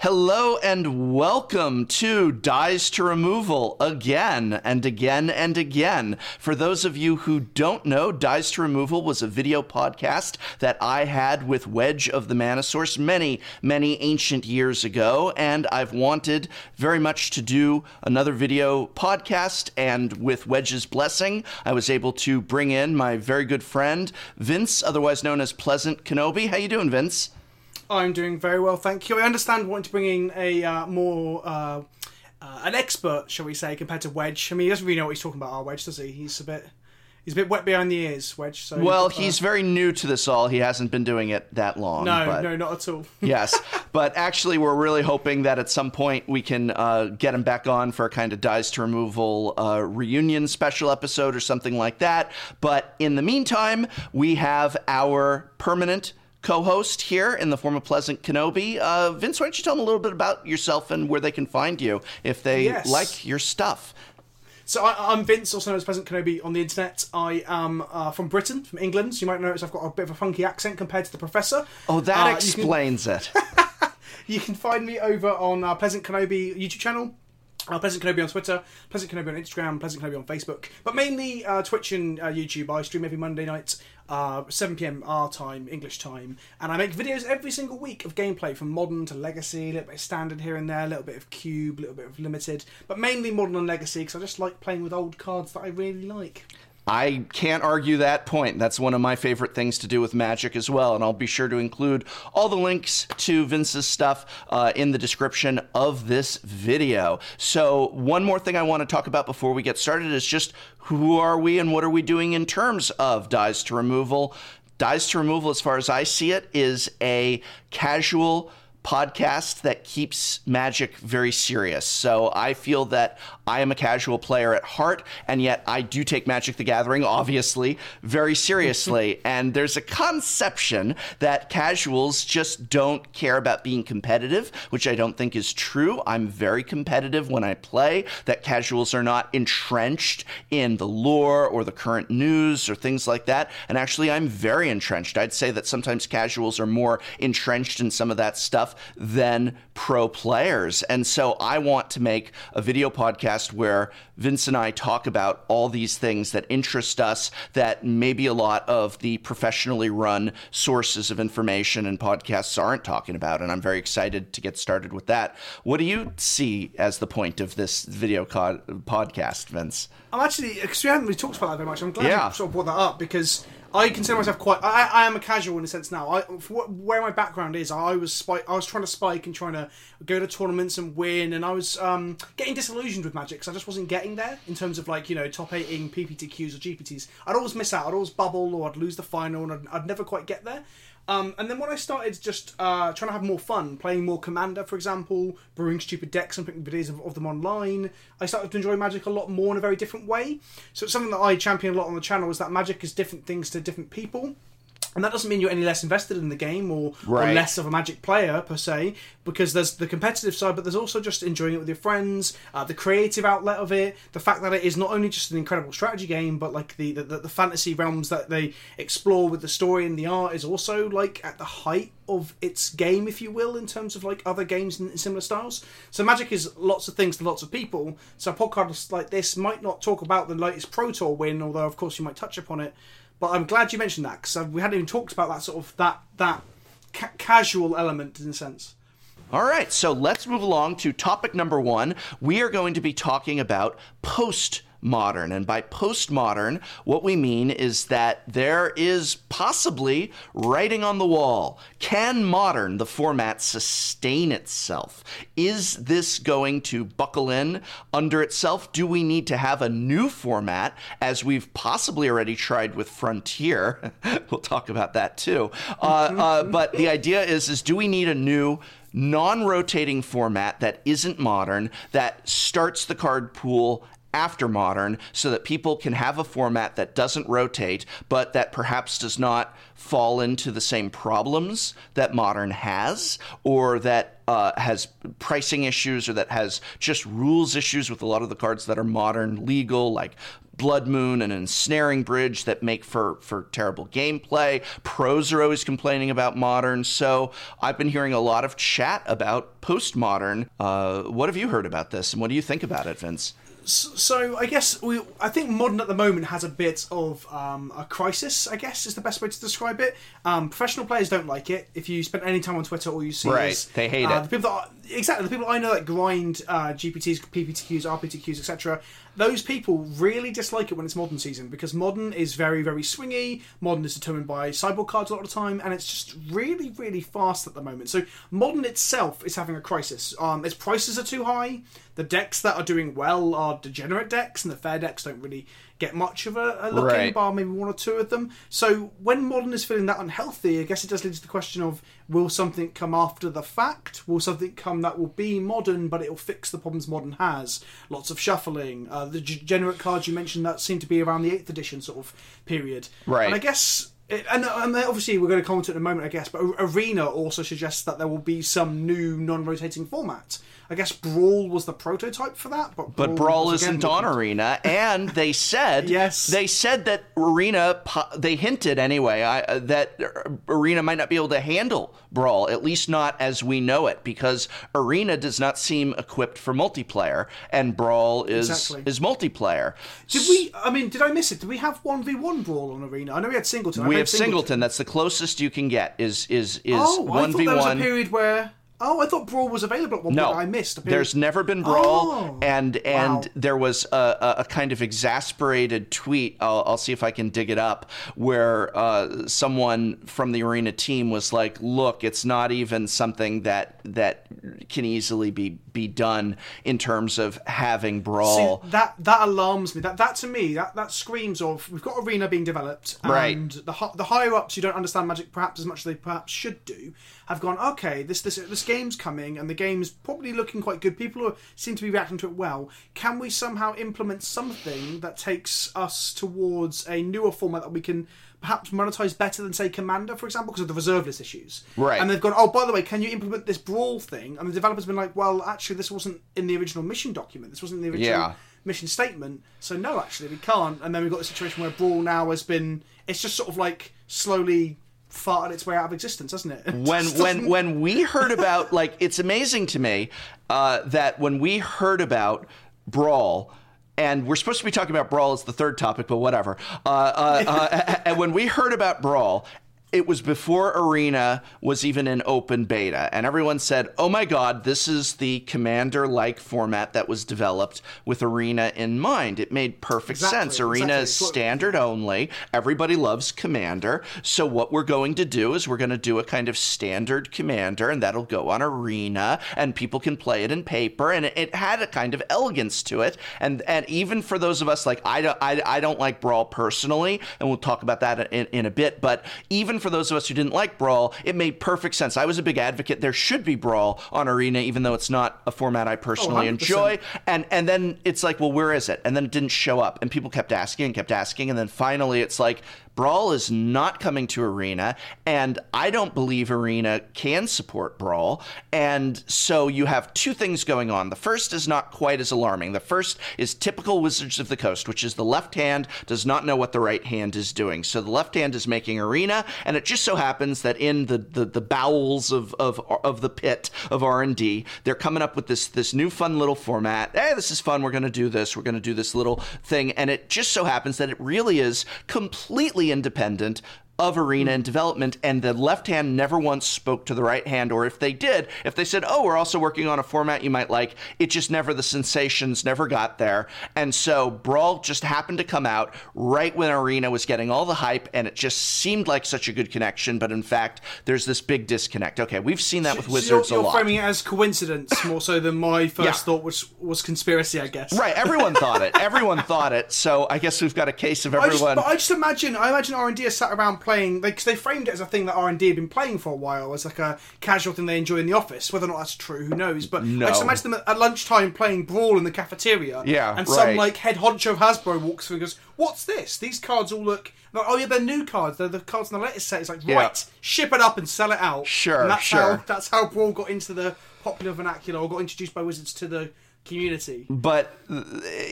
Hello and welcome to Dies to Removal again and again and again. For those of you who don't know, Dies to Removal was a video podcast that I had with Wedge of the Mana Source many, many ancient years ago, and I've wanted very much to do another video podcast, and with Wedge's blessing, I was able to bring in my very good friend, Vince, otherwise known as Pleasant Kenobi. How you doing, Vince? I'm doing very well, thank you. I understand wanting to bring in a an expert, shall we say, compared to Wedge. I mean, he doesn't really know what he's talking about, our Wedge, does he? He's a bit wet behind the ears, Wedge. So well, he's very new to this all. He hasn't been doing it that long. No, not at all. Yes, but actually, we're really hoping that at some point we can get him back on for a kind of Dies to Removal reunion special episode or something like that. But in the meantime, we have our permanent co-host here in the form of Pleasant Kenobi. Vince, why don't you tell them a little bit about yourself and where they can find you if they like your stuff? So I'm Vince, also known as Pleasant Kenobi on the internet. I am from Britain, from England. So you might notice I've got a bit of a funky accent compared to the Professor. Oh, that explains it. You can find me over on our Pleasant Kenobi YouTube channel. Pleasant Kenobi on Twitter, Pleasant Kenobi on Instagram, Pleasant Kenobi on Facebook, but mainly Twitch and YouTube. I stream every Monday night, 7 p.m. our time, English time, and I make videos every single week of gameplay from Modern to Legacy, a little bit of Standard here and there, a little bit of Cube, a little bit of Limited, but mainly Modern and Legacy because I just like playing with old cards that I really like. I can't argue that point. That's one of my favorite things to do with Magic as well, and I'll be sure to include all the links to Vince's stuff in the description of this video. So one more thing I want to talk about before we get started is just who are we and what are we doing in terms of Dies to Removal. Dies to Removal, as far as I see it, is a casual podcast that keeps Magic very serious. So I feel that I am a casual player at heart, and yet I do take Magic the Gathering, obviously, very seriously. And there's a conception that casuals just don't care about being competitive, which I don't think is true. I'm very competitive when I play, that casuals are not entrenched in the lore or the current news or things like that. And actually, I'm very entrenched. I'd say that sometimes casuals are more entrenched in some of that stuff than pro players. And so I want to make a video podcast where Vince and I talk about all these things that interest us, that maybe a lot of the professionally run sources of information and podcasts aren't talking about. And I'm very excited to get started with that. What do you see as the point of this video podcast, Vince? I'm actually, because we haven't really talked about that very much, I'm glad you sort of brought that up, because I consider myself quite... I am a casual in a sense now. Where my background is, I was trying to spike and trying to go to tournaments and win, and I was getting disillusioned with Magic because I just wasn't getting there in terms of, like, you know, top 8ing PPTQs or GPTs. I'd always miss out. I'd always bubble or I'd lose the final and I'd never quite get there. And then when I started just trying to have more fun, playing more Commander, for example, brewing stupid decks and putting videos of them online, I started to enjoy Magic a lot more in a very different way. So it's something that I champion a lot on the channel, is that Magic is different things to different people. And that doesn't mean you're any less invested in the game or less of a Magic player, per se, because there's the competitive side, but there's also just enjoying it with your friends, the creative outlet of it, the fact that it is not only just an incredible strategy game, but like the fantasy realms that they explore with the story and the art is also like at the height of its game, if you will, in terms of like other games in similar styles. So Magic is lots of things to lots of people. So podcasts like this might not talk about the latest Pro Tour win, although of course you might touch upon it. But I'm glad you mentioned that, because we hadn't even talked about that sort of that casual element in a sense. All right, so let's move along to topic number one. We are going to be talking about postmodern. And by postmodern, what we mean is that there is possibly writing on the wall. Can modern, the format, sustain itself? Is this going to buckle in under itself? Do we need to have a new format, as we've possibly already tried with Frontier? We'll talk about that too. But the idea is do we need a new non-rotating format that isn't modern, that starts the card pool after Modern, so that people can have a format that doesn't rotate, but that perhaps does not fall into the same problems that Modern has, or that has pricing issues, or that has just rules issues with a lot of the cards that are Modern legal, like Blood Moon and Ensnaring Bridge, that make for terrible gameplay. Pros are always complaining about Modern. So I've been hearing a lot of chat about Postmodern. What have you heard about this, and what do you think about it, Vince? So I guess I think Modern at the moment has a bit of a crisis, I guess is the best way to describe it. Professional players don't like it. If you spend any time on Twitter, all you see is... they hate it. The people I know that grind GPTs, PPTQs, RPTQs, etc., those people really dislike it when it's Modern season, because Modern is very, very swingy. Modern is determined by sideboard cards a lot of the time, and it's just really, really fast at the moment. So Modern itself is having a crisis. Its prices are too high. The decks that are doing well are degenerate decks, and the fair decks don't really get much of a look in, bar maybe one or two of them. So when Modern is feeling that unhealthy, I guess it does lead to the question of, will something come after the fact? Will something come that will be Modern, but it'll fix the problems Modern has? Lots of shuffling. The degenerate cards you mentioned that seem to be around the 8th edition sort of period. Right. And I guess... And obviously we're going to comment in a moment, I guess, but Arena also suggests that there will be some new non-rotating format. I guess Brawl was the prototype for that, but Brawl isn't on Arena, and they said they said that Arena, they hinted anyway, that Arena might not be able to handle Brawl, at least not as we know it, because Arena does not seem equipped for multiplayer, and Brawl is multiplayer. Did I miss it? Did we have 1v1 Brawl on Arena? I know we had Singleton. We have Singleton. That's the closest you can get is 1v1. I thought there was a period where... I thought Brawl was available at one point. I missed. There's never been Brawl, and there was a kind of exasperated tweet. I'll see if I can dig it up, where someone from the Arena team was like, "Look, it's not even something that can easily be done in terms of having Brawl." See, that alarms me. That to me that screams of, we've got Arena being developed, and the higher ups who don't understand Magic perhaps as much as they perhaps should do have gone, okay, this game's coming, and the game's probably looking quite good. People seem to be reacting to it well. Can we somehow implement something that takes us towards a newer format that we can perhaps monetize better than, say, Commander, for example, because of the reserve list issues? Right. And they've gone, by the way, can you implement this Brawl thing? And the developer's been like, well, actually, this wasn't in the original mission document. This wasn't in the original mission statement. So no, actually, we can't. And then we've got the situation where Brawl now has been... It's just sort of like slowly... farted its way out of existence, hasn't it? When we heard about, like, it's amazing to me that when we heard about Brawl, and we're supposed to be talking about Brawl as the third topic, but whatever. And when we heard about Brawl, it was before Arena was even in open beta, and everyone said, oh my God, this is the Commander-like format that was developed with Arena in mind. It made perfect sense. Arena is standard only. Everybody loves Commander. So what we're going to do is we're going to do a kind of standard Commander, and that'll go on Arena, and people can play it in paper, and it had a kind of elegance to it. And even for those of us, like, I don't like Brawl personally, and we'll talk about that in a bit, but even for those of us who didn't like Brawl, it made perfect sense. I was a big advocate. There should be Brawl on Arena, even though it's not a format I personally enjoy. And then it's like, well, where is it? And then it didn't show up. And people kept asking. And then finally it's like, Brawl is not coming to Arena, and I don't believe Arena can support Brawl. And so you have two things going on. The first is not quite as alarming. The first is typical Wizards of the Coast, which is the left hand does not know what the right hand is doing. So the left hand is making Arena, and it just so happens that in the bowels of the pit of R&D, they're coming up with this new fun little format. Hey, this is fun. We're going to do this. We're going to do this little thing. And it just so happens that it really is completely independent of Arena and development, and the left hand never once spoke to the right hand, or if they said, oh, we're also working on a format you might like, it just never, the sensations never got there. And so Brawl just happened to come out right when Arena was getting all the hype, and it just seemed like such a good connection, but in fact, there's this big disconnect. Okay, we've seen that with Wizards a lot. You're framing it as coincidence more so than my first thought was conspiracy, I guess. Right, everyone thought it. So I guess we've got a case of everyone. I just imagine R&D is sat around playing, because they framed it as a thing that R&D had been playing for a while, as like a casual thing they enjoy in the office. Whether or not that's true, who knows? But I just imagine them at lunchtime playing Brawl in the cafeteria, and some like head honcho of Hasbro walks through and goes, "What's this? These cards all look like, oh yeah, they're new cards. They're the cards in the latest set." It's like, right, ship it up and sell it out. And that's how Brawl got into the popular vernacular, or got introduced by Wizards to the community. But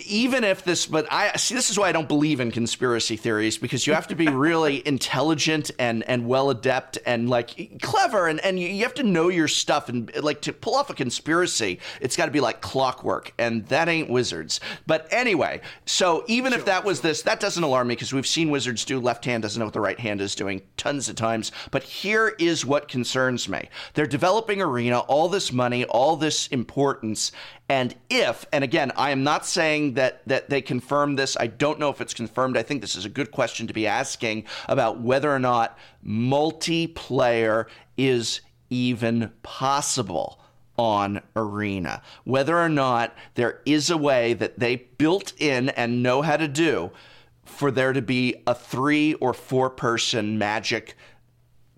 even if this, but I see, this is why I don't believe in conspiracy theories, because you have to be really intelligent and well adept and like clever, and you have to know your stuff, and like to pull off a conspiracy, it's got to be like clockwork, and that ain't Wizards. But anyway, so even if that was this, that doesn't alarm me, because we've seen Wizards do left hand doesn't know what the right hand is doing tons of times. But here is what concerns me. They're developing Arena, all this money, all this importance. And if, and again, I am not saying that they confirm this. I don't know if it's confirmed. I think this is a good question to be asking about whether or not multiplayer is even possible on Arena. Whether or not there is a way that they built in and know how to do for there to be a 3 or 4 person Magic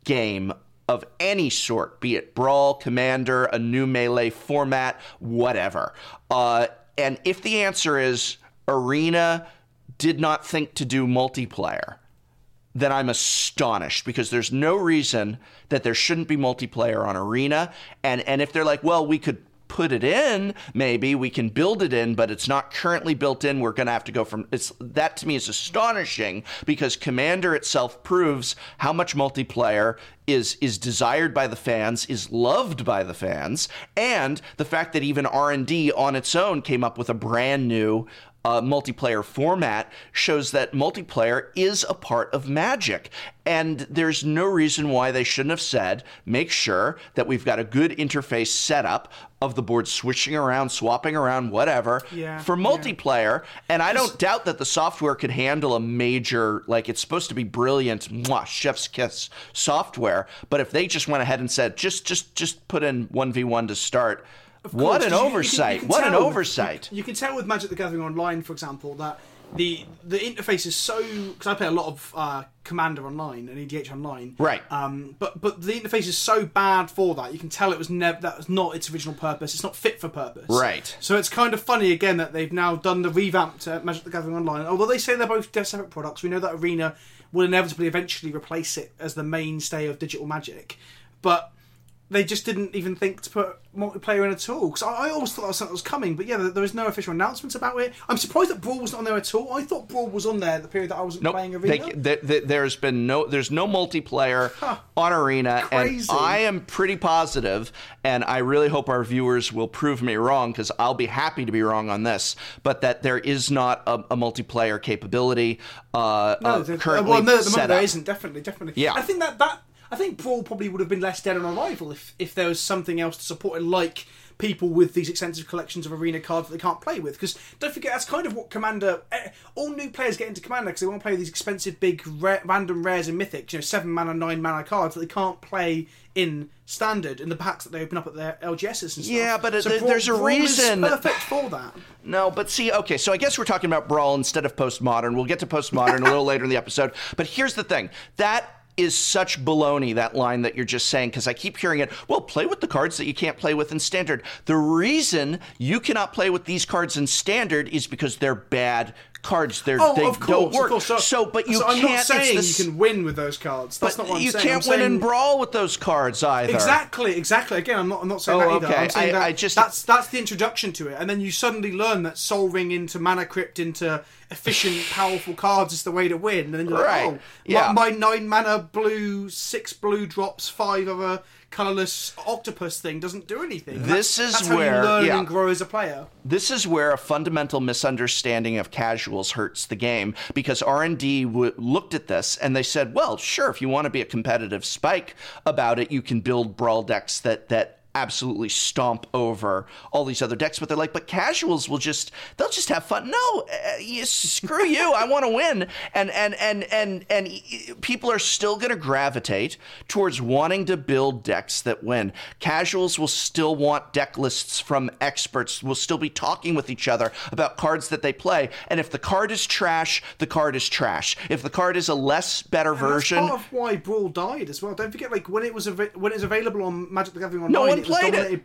game of any sort, be it Brawl, Commander, a new melee format, whatever. And if the answer is Arena did not think to do multiplayer, then I'm astonished, because there's no reason that there shouldn't be multiplayer on Arena. And if they're like, well, we could put it in, maybe we can build it in, but it's not currently built in, we're going to have to go from it's, that to me is astonishing, because Commander itself proves how much multiplayer is desired by the fans, is loved by the fans, and the fact that even R&D on its own came up with a brand new multiplayer format shows that multiplayer is a part of Magic. And there's no reason why they shouldn't have said, make sure that we've got a good interface setup of the board switching around, swapping around, whatever, for multiplayer. And I don't doubt that the software could handle a major, like it's supposed to be brilliant, mwah, chef's kiss software. But if they just went ahead and said, just put in 1v1 to start, what an oversight. You can tell with Magic the Gathering Online, for example, that the interface is so... Because I play a lot of Commander Online and EDH Online. Right. But the interface is so bad for that. You can tell it was that was not its original purpose. It's not fit for purpose. Right. So it's kind of funny, again, that they've now done the revamped Magic the Gathering Online. Although they say they're both separate products, we know that Arena will inevitably eventually replace it as the mainstay of digital Magic. But... they just didn't even think to put multiplayer in at all. Because I always thought that was something that was coming, but there was no official announcements about it. I'm surprised that Brawl wasn't on there at all. I thought Brawl was on there at the period that I wasn't playing Arena. There's no multiplayer on Arena. Crazy. And I am pretty positive, and I really hope our viewers will prove me wrong, because I'll be happy to be wrong on this, but that there is not a multiplayer capability currently set up. There isn't, definitely. Yeah. I think I think Brawl probably would have been less dead on arrival if there was something else to support it, like people with these extensive collections of Arena cards that they can't play with. Because don't forget, that's kind of what Commander... all new players get into Commander because they want to play these expensive, big, random rares and mythics, 7-mana, 9-mana cards that they can't play in Standard, in the packs that they open up at their LGSs and stuff. Yeah, but there's a reason. Brawl is perfect for that. No, but see, okay, so I guess we're talking about Brawl instead of Postmodern. We'll get to Postmodern a little later in the episode. But here's the thing. That... is such baloney, that line that you're just saying, because I keep hearing it, well, play with the cards that you can't play with in Standard. The reason you cannot play with these cards in Standard is because they're bad cards. They don't work. Of course. So I'm not saying you can win with those cards. That's not what I'm saying. You can't win in Brawl with those cards either. Exactly. Again, I'm not saying that either. Okay. I'm saying that's the introduction to it. And then you suddenly learn that Soul Ring into Mana Crypt into efficient, powerful cards is the way to win. And then you're like, my 9-mana blue, 6 blue drops, 5 of a... colorless octopus thing doesn't do anything. That's how you learn and grow as a player. This is where a fundamental misunderstanding of casuals hurts the game, because R&D looked at this and they said, well, sure, if you want to be a competitive spike about it, you can build Brawl decks that absolutely stomp over all these other decks, but they're like, but casuals will just, they'll just have fun. No, screw you. I want to win. And people are still going to gravitate towards wanting to build decks that win. Casuals will still want deck lists from experts, will still be talking with each other about cards that they play. And if the card is trash, the card is trash. If the card is a less better version. That's part of why Brawl died as well. Don't forget, like, when it was available on Magic: The Gathering Online, no one played it. It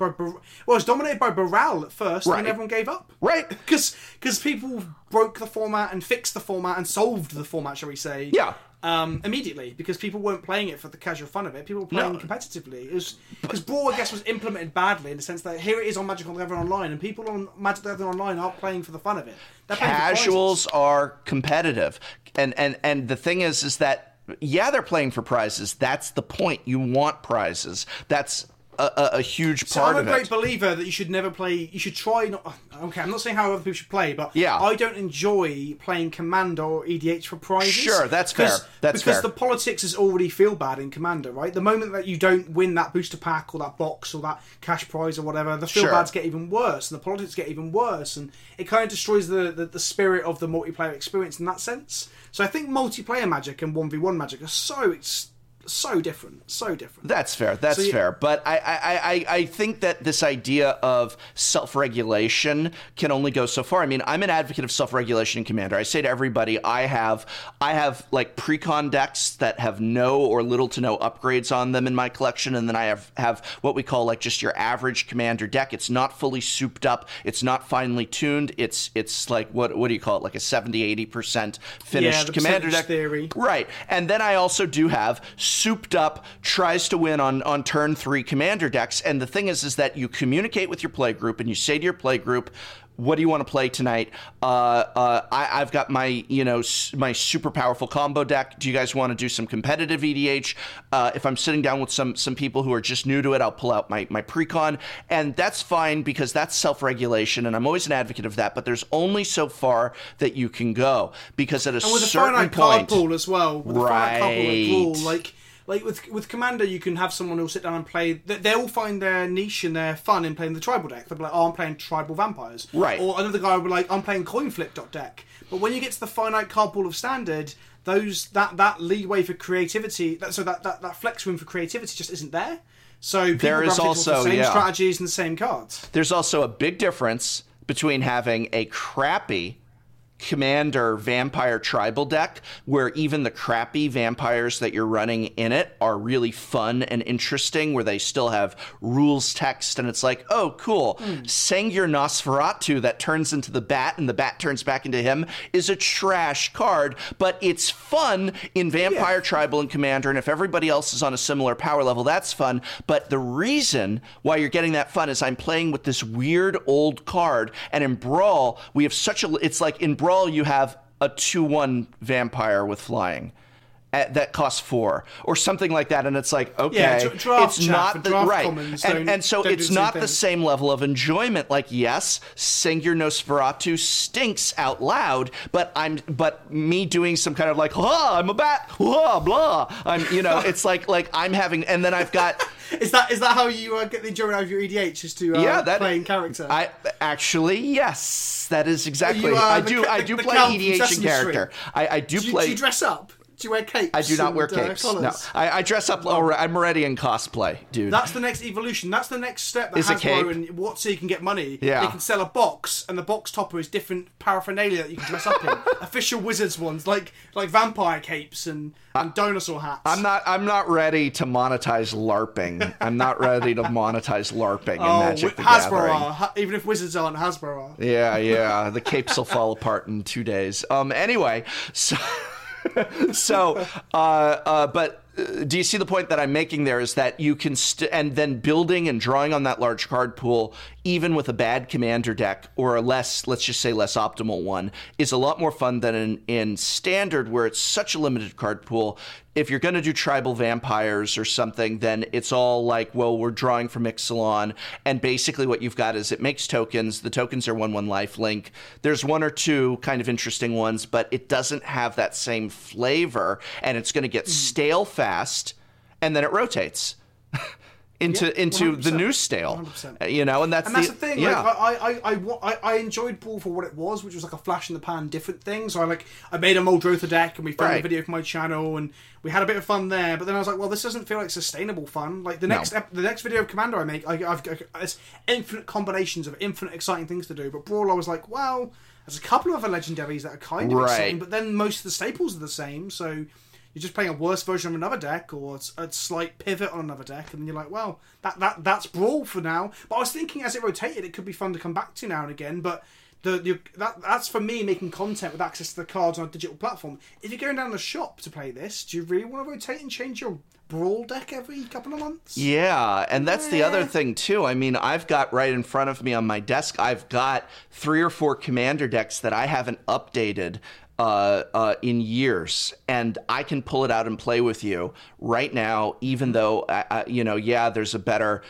was dominated by Brawl at first, right, and everyone gave up. Right. Because people broke the format and fixed the format and solved the format, shall we say. Yeah. Immediately, because people weren't playing it for the casual fun of it. People were playing competitively. Because Brawl, I guess, was implemented badly in the sense that here it is on Magic: The Gathering Online, and people on Magic: The Gathering Online aren't playing for the fun of it. They're Casuals are competitive. And the thing is that, yeah, they're playing for prizes. That's the point. You want prizes. That's a huge part of it. So I'm a great believer that you should never play... You should try not... Okay, I'm not saying how other people should play, but yeah. I don't enjoy playing Commander or EDH for prizes. Sure, that's fair. Because the politics is already feel bad in Commander, right? The moment that you don't win that booster pack or that box or that cash prize or whatever, the feel bads get even worse and the politics get even worse, and it kind of destroys the spirit of the multiplayer experience in that sense. So I think multiplayer Magic and 1v1 Magic are so different. That's fair. That's fair. But I think that this idea of self-regulation can only go so far. I mean, I'm an advocate of self-regulation in Commander. I say to everybody, I have like precon decks that have no or little to no upgrades on them in my collection, and then I have what we call like just your average Commander deck. It's not fully souped up. It's not finely tuned. It's like what do you call it? Like a 70-80% finished Commander deck theory. Right. And then I also do have souped up, tries to win on turn 3 Commander decks. And the thing is that you communicate with your play group and you say to your play group, what do you want to play tonight? I've got my, my super powerful combo deck. Do you guys want to do some competitive EDH? If I'm sitting down with some people who are just new to it, I'll pull out my precon. And that's fine because that's self-regulation, and I'm always an advocate of that, but there's only so far that you can go because at a certain point... And with a finite card pool as well. With a finite card pool and pool, like with Commander, you can have someone who'll sit down and play. They'll find their niche and their fun in playing the tribal deck. They'll be like, oh, I'm playing tribal vampires. Right. Or another guy will be like, I'm playing coin flip deck. But when you get to the finite card pool of Standard, that leeway for creativity, that flex room for creativity just isn't there. So people there is also the same strategies and the same cards. There's also a big difference between having a crappy Commander vampire tribal deck where even the crappy vampires that you're running in it are really fun and interesting, where they still have rules text and it's like, oh cool, Sengir Nosferatu that turns into the bat and the bat turns back into him is a trash card, but it's fun in vampire tribal and Commander, and if everybody else is on a similar power level, that's fun. But the reason why you're getting that fun is I'm playing with this weird old card, and in Brawl we have you have a 2/1 vampire with flying that costs 4 or something like that, and it's like, okay, it's not the right, and so it's not the same level of enjoyment. Like, yes, Sengir Nosferatu stinks out loud, but me doing some kind of like, oh, I'm a bat, blah blah, I'm it's like I'm having, and then I've got. Is that how you get the enjoyment out of your EDH? Is to playing character? Yes, that is exactly. I do play EDH in character. Do you dress up? Do you wear capes? I do not wear capes. No, I dress up. I'm already in cosplay, dude. That's the next evolution. That's the next step. That Hasbro and WotC can get money. Yeah. They can sell a box, and the box topper is different paraphernalia that you can dress up in. Official Wizards ones, like vampire capes and dinosaur hats. I'm not ready to monetize LARPing. I'm not ready to monetize LARPing in Magic: The Gathering. Hasbro are. Even if Wizards aren't, Hasbro are. Yeah. The capes will fall apart in 2 days. Anyway, so... but do you see the point that I'm making there is that you can and then building and drawing on that large card pool, even with a bad Commander deck or a less, let's just say less optimal one, is a lot more fun than in Standard, where it's such a limited card pool. If you're going to do tribal vampires or something, then it's all like, well, we're drawing from Ixalan, and basically what you've got is it makes tokens. The tokens are 1/1 lifelink. There's one or two kind of interesting ones, but it doesn't have that same flavor, and it's going to get stale fast, and then it rotates. into the new stale, 100%. You know, and that's the thing. Yeah. Like, I enjoyed Brawl for what it was, which was like a flash in the pan, different thing. So I made a Moldrotha deck, and we filmed a video for my channel, and we had a bit of fun there. But then I was like, well, this doesn't feel like sustainable fun. Like the next video of Commander I make, it's infinite combinations of infinite exciting things to do. But Brawl, I was like, well, there's a couple of other legendaries that are kind of exciting, but then most of the staples are the same. So you're just playing a worse version of another deck, or a slight pivot on another deck, and then you're like, well, that's Brawl for now. But I was thinking as it rotated, it could be fun to come back to now and again, but that's for me making content with access to the cards on a digital platform. If you're going down the shop to play this, do you really want to rotate and change your Brawl deck every couple of months? Yeah, and that's the other thing too. I mean, I've got right in front of me on my desk, I've got 3 or 4 Commander decks that I haven't updated in years, and I can pull it out and play with you right now, even though there's a better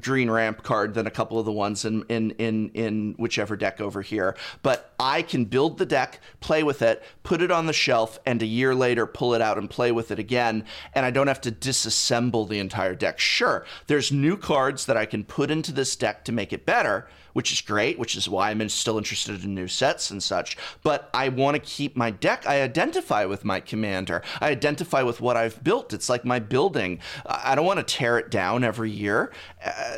green ramp card than a couple of the ones in whichever deck over here, but I can build the deck, play with it, put it on the shelf, and a year later pull it out and play with it again, and I don't have to disassemble the entire deck. Sure, there's new cards that I can put into this deck to make it better, which is great, which is why I'm still interested in new sets and such. But I want to keep my deck. I identify with my Commander. I identify with what I've built. It's like my building. I don't want to tear it down every year.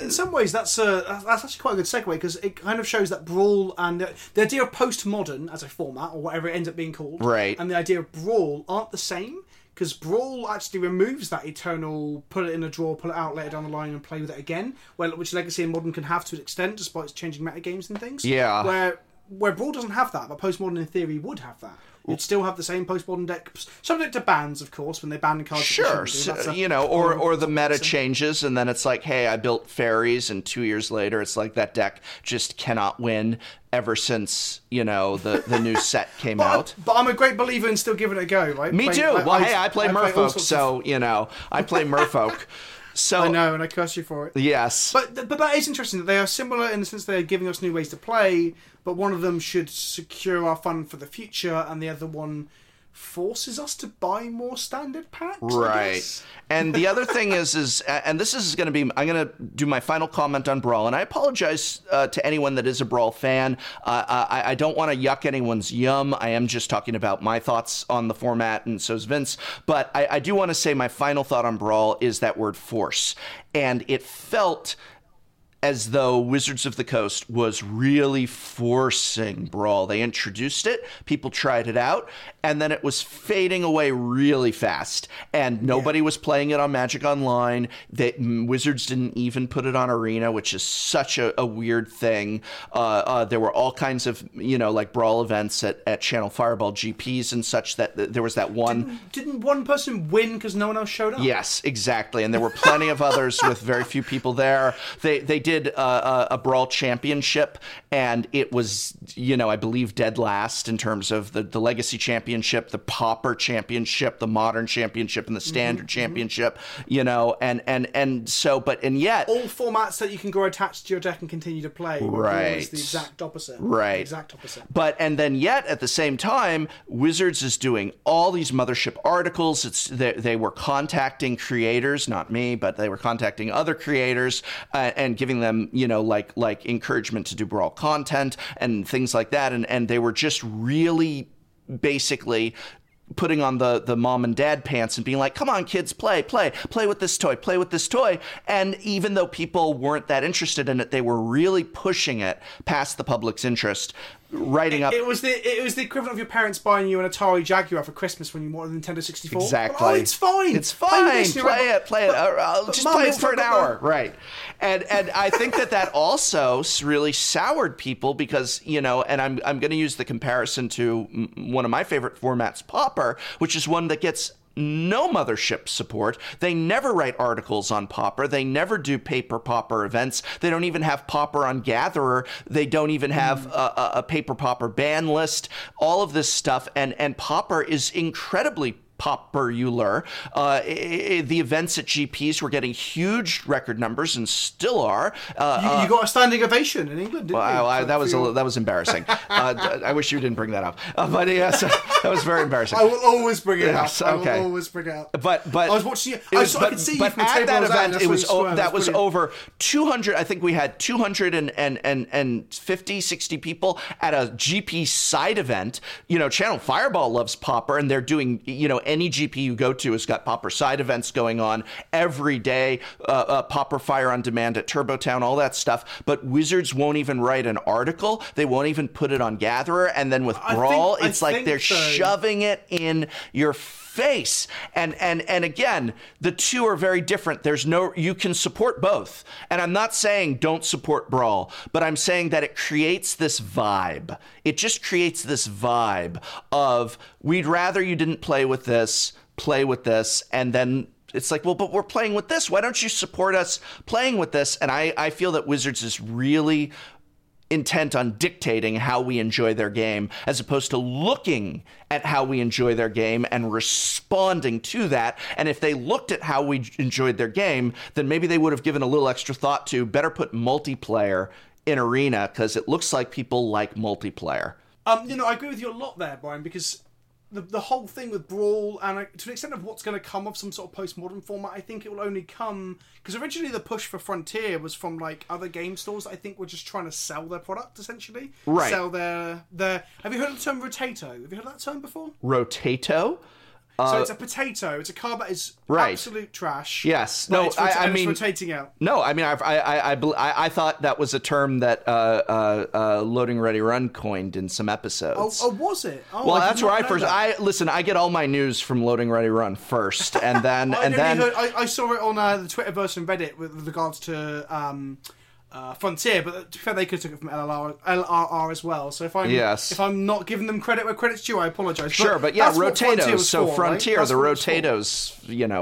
In some ways, that's actually quite a good segue, because it kind of shows that Brawl and the idea of Postmodern as a format, or whatever it ends up being called, and the idea of Brawl aren't the same. Because Brawl actually removes that eternal put it in a drawer, pull it out later down the line and play with it again, which Legacy and Modern can have to an extent, despite its changing metagames and things. Yeah. Where Brawl doesn't have that, but Postmodern in theory would have that. You'd still have the same Postmodern deck, subject to bans, of course, when they ban cards. Sure, or the meta changes, and then it's like, hey, I built fairies, and 2 years later, it's like that deck just cannot win ever since, the new set came out. But I'm a great believer in still giving it a go, right? Me too. I play Merfolk, I play Merfolk. So, I know, and I curse you for it. Yes. But that is interesting, that they are similar in the sense they're giving us new ways to play, but one of them should secure our fun for the future, and the other one forces us to buy more standard packs. Right. And the other thing is, and this is going to be, I'm going to do my final comment on Brawl, and I apologize to anyone that is a Brawl fan. I don't want to yuck anyone's yum. I am just talking about my thoughts on the format, and so is Vince. But I do want to say my final thought on Brawl is that word force. And it felt as though Wizards of the Coast was really forcing Brawl. They introduced it, people tried it out, and then it was fading away really fast. And nobody was playing it on Magic Online. Wizards didn't even put it on Arena, which is such a weird thing. There were all kinds of, Brawl events at Channel Fireball, GPs and such, that there was that one. Didn't one person win because no one else showed up? Yes, exactly. And there were plenty of others with very few people there. They did a Brawl Championship, and it was, I believe dead last in terms of the Legacy Championship, the Pauper Championship, the Modern Championship, and the Standard Championship, and yet all formats that you can grow attached to your deck and continue to play. Right. It's the exact opposite. Right. The exact opposite. But, and then yet at the same time, Wizards is doing all these mothership articles. They were contacting creators, not me, but they were contacting other creators and giving them, encouragement to do Brawl content and things like that. And they were just really basically putting on the mom and dad pants and being like, come on, kids, play with this toy, And even though people weren't that interested in it, they were really pushing it past the public's interest. It was the equivalent of your parents buying you an Atari Jaguar for Christmas when you wanted a Nintendo 64. Exactly. But, it's fine. Play it. Play it for an hour. Right. And I think that also really soured people because, and I'm going to use the comparison to one of my favorite formats, Pauper, which is one that gets no mothership support. They never write articles on Pauper. They never do paper Pauper events. They don't even have Pauper on Gatherer. They don't even have a paper Pauper ban list. All of this stuff. And Pauper is incredibly popular. The events at GPs were getting huge record numbers and still are. You got a standing ovation in England, didn't you? That was embarrassing. I wish you didn't bring that up. But yes, that was very embarrassing. I will always bring it up. Okay. I will always bring it up. But I was watching you. I could see you from the table. But at that event, that was over 200. I think we had 250, 60 people at a GP side event. You know, Channel Fireball loves Pauper, and they're doing, you know, any GP you go to has got Pauper side events going on every day, Pauper Fire on Demand at TurboTown, all that stuff. But Wizards won't even write an article. They won't even put it on Gatherer. And then with Brawl, it's like they're shoving it in your face. And again, the two are very different. You can support both. And I'm not saying don't support Brawl, but I'm saying that it creates this vibe. It just creates this vibe of, we'd rather you didn't play with this, and then it's like, well, but we're playing with this. Why don't you support us playing with this? And I feel that Wizards is really intent on dictating how we enjoy their game, as opposed to looking at how we enjoy their game and responding to that. And if they looked at how we enjoyed their game, then maybe they would have given a little extra thought to better put multiplayer in Arena, because it looks like people like multiplayer. I agree with you a lot there, Brian, because the whole thing with Brawl, and to the extent of what's going to come of some sort of postmodern format, I think it will only come because originally the push for Frontier was from like other game stores that I think were just trying to sell their product, essentially. Right. Sell their. Have you heard of the term rotato? Have you heard of that term before? Rotato. So it's a potato. It's a car that is absolute trash. Yes. No. I mean, it's rotating out. No. I mean, I thought that was a term that Loading Ready Run coined in some episodes. Oh was it? Oh, well, that's where I first. That. I listen. I get all my news from Loading Ready Run first, and then I saw it on the Twitterverse and Reddit with regards to Frontier, but to be fair, they could have took it from LRR as well. So if I'm not giving them credit where credit's due, I apologise. Sure, but yeah, Rotatos. So Frontier, right? The Rotatos,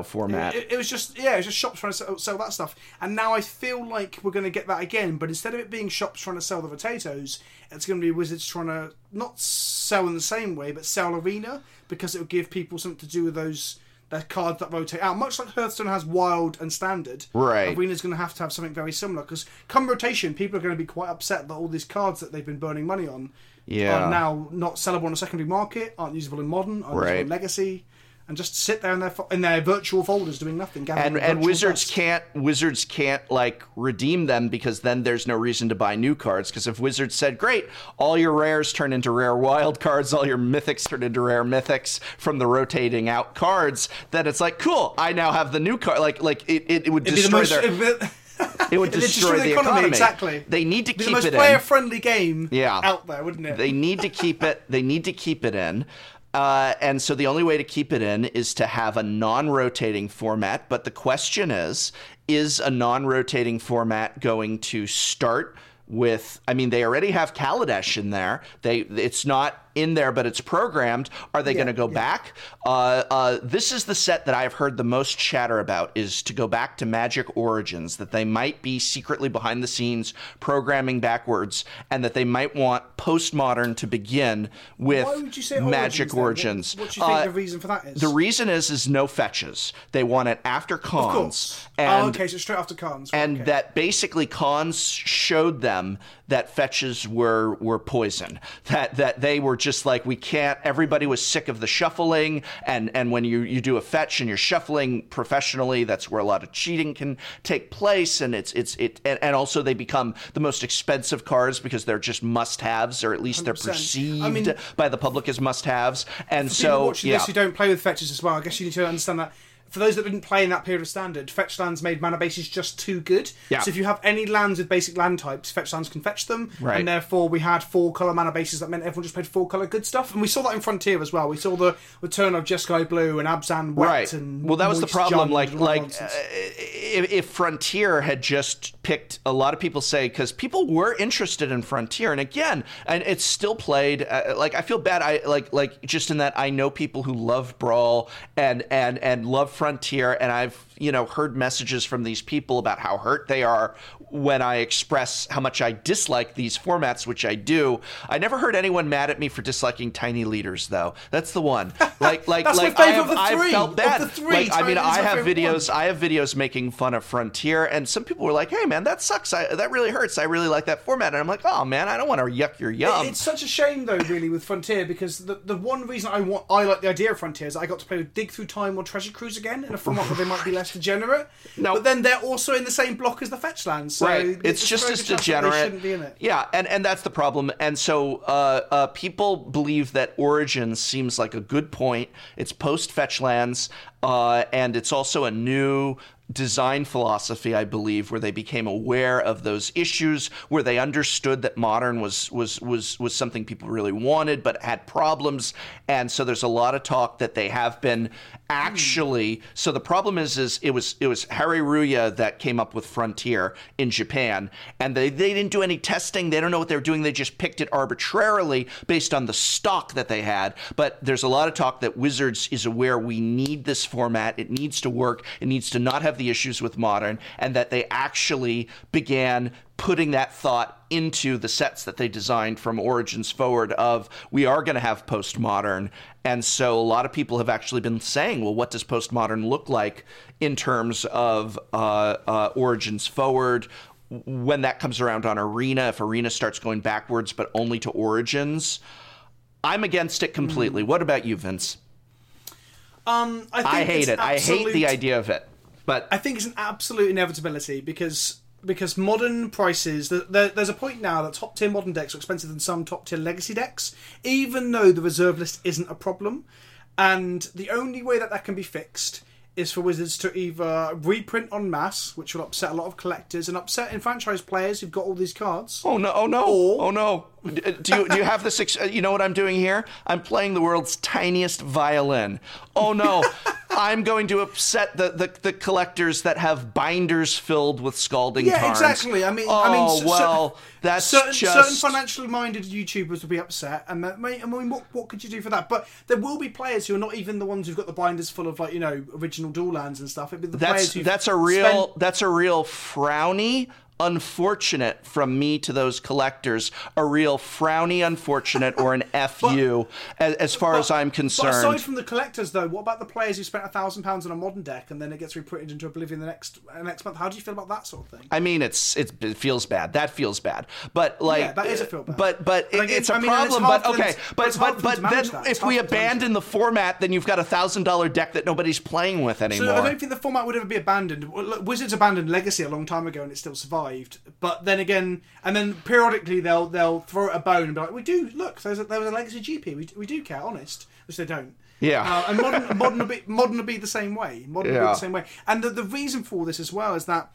format. It was just shops trying to sell that stuff, and now I feel like we're going to get that again. But instead of it being shops trying to sell the Rotatos, it's going to be Wizards trying to not sell in the same way, but sell Arena, because it'll give people something to do with those. They're cards that rotate out, much like Hearthstone has Wild and Standard. Right. Arena's going to have something very similar, because come rotation, people are going to be quite upset that all these cards that they've been burning money on are now not sellable on a secondary market, aren't usable in Modern, aren't usable in Legacy, and just sit there in their virtual folders doing nothing. And Wizards can't like redeem them, because then there's no reason to buy new cards. Because if Wizards said, "Great, all your rares turn into rare wild cards, all your mythics turn into rare mythics from the rotating out cards," then it's like, "Cool, I now have the new card." Like it would destroy their. It would destroy the economy. Exactly. They need to keep it in. It'd be the most player-friendly game out there, wouldn't it? They need to keep it in. And so the only way to keep it in is to have a non-rotating format. But the question is a non-rotating format going to start with, I mean, they already have Kaladesh in there. It's not in there, but it's programmed. Are they going to go back? This is the set that I've heard the most chatter about, is to go back to Magic Origins, that they might be secretly behind the scenes programming backwards, and that they might want Postmodern to begin with Magic Origins. What do you think the reason for that is? The reason is no fetches. They want it after Khans. So straight after Khans. That basically Khans showed them that fetches were poison, that they were just like, we can't, everybody was sick of the shuffling, and when you do a fetch and you're shuffling professionally, that's where a lot of cheating can take place, and and also they become the most expensive cards because they're just must-haves, or at least 100%. They're perceived by the public as must-haves, and for people watching this who don't play with fetches as well, I guess you need to understand that. For those that didn't play in that period of Standard, fetch lands made mana bases just too good. Yeah. So if you have any lands with basic land types, fetch lands can fetch them. Right. And therefore we had 4-colour mana bases that meant everyone just played 4-colour good stuff. And we saw that in Frontier as well. We saw the return of Jeskai Blue and Abzan Wet. Right. And well, that was the problem. If Frontier had just picked, a lot of people say, because people were interested in Frontier. And again, and it's still played. I feel bad. I just in that I know people who love Brawl and love Frontier. Frontier, and I've, heard messages from these people about how hurt they are when I express how much I dislike these formats, which I do. I never heard anyone mad at me for disliking tiny leaders, though. That's the one. That's my favorite of the three. I felt bad. I have videos making fun of Frontier, and some people were like, "Hey, man, that sucks. That really hurts. I really like that format." And I'm like, "Oh, man, I don't want to yuck your yum." It's such a shame, though, really, with Frontier, because the one reason I like the idea of Frontier is I got to play with Dig Through Time or Treasure Cruise again in a format where they might be less degenerate. No. But then they're also in the same block as the fetch lands. So right. It's just as degenerate. They shouldn't be in it. Yeah, and that's the problem. And so people believe that Origins seems like a good point. It's post-fetch lands, and it's also a new design philosophy, I believe, where they became aware of those issues, where they understood that modern was something people really wanted but had problems. And so there's a lot of talk that they have been so the problem is it was Harry Ruya that came up with Frontier in Japan, and they didn't do any testing. They don't know what they're doing. They just picked it arbitrarily based on the stock that they had. But there's a lot of talk that Wizards is aware we need this format. It needs to work. It needs to not have the issues with modern, and that they actually began putting that thought into the sets that they designed from Origins forward of, we are going to have postmodern. And so a lot of people have actually been saying, well, what does postmodern look like in terms of Origins forward? When that comes around on Arena, if Arena starts going backwards but only to Origins, I'm against it completely. What about you, Vince? I hate it. I hate the idea of it. But I think it's an absolute inevitability because modern prices, there's a point now that top tier modern decks are expensive than some top tier legacy decks, even though the reserve list isn't a problem. And the only way that can be fixed is for Wizards to either reprint en masse, which will upset a lot of collectors and upset enfranchised players who've got all these cards. Oh no! Do you have this? You know what I'm doing here? I'm playing the world's tiniest violin. Oh no! I'm going to upset the collectors that have binders filled with scalding tarns. Yeah, exactly. That's certain financially minded YouTubers will be upset, and what could you do for that? But there will be players who are not even the ones who've got the binders full of original dual lands and stuff. It'd be the players who that's a real frowny. Unfortunate from me to those collectors, a real frowny unfortunate or an FU as far as I'm concerned. But aside from the collectors, though, what about the players who spent £1,000 on a modern deck and then it gets reprinted into oblivion the next month? How do you feel about that sort of thing? I mean, it feels bad. That feels bad. But that is a feel bad. But it's a problem. But then if we abandon the format, then you've got a $1,000 deck that nobody's playing with anymore. So I don't think the format would ever be abandoned. Wizards abandoned Legacy a long time ago, and it still survived. But then again, and then periodically they'll throw it a bone and be like, there was a Legacy GP, we do care, honest, which they don't. Yeah. And modern will be the same way. Modern will be the same way. And the reason for this as well is that,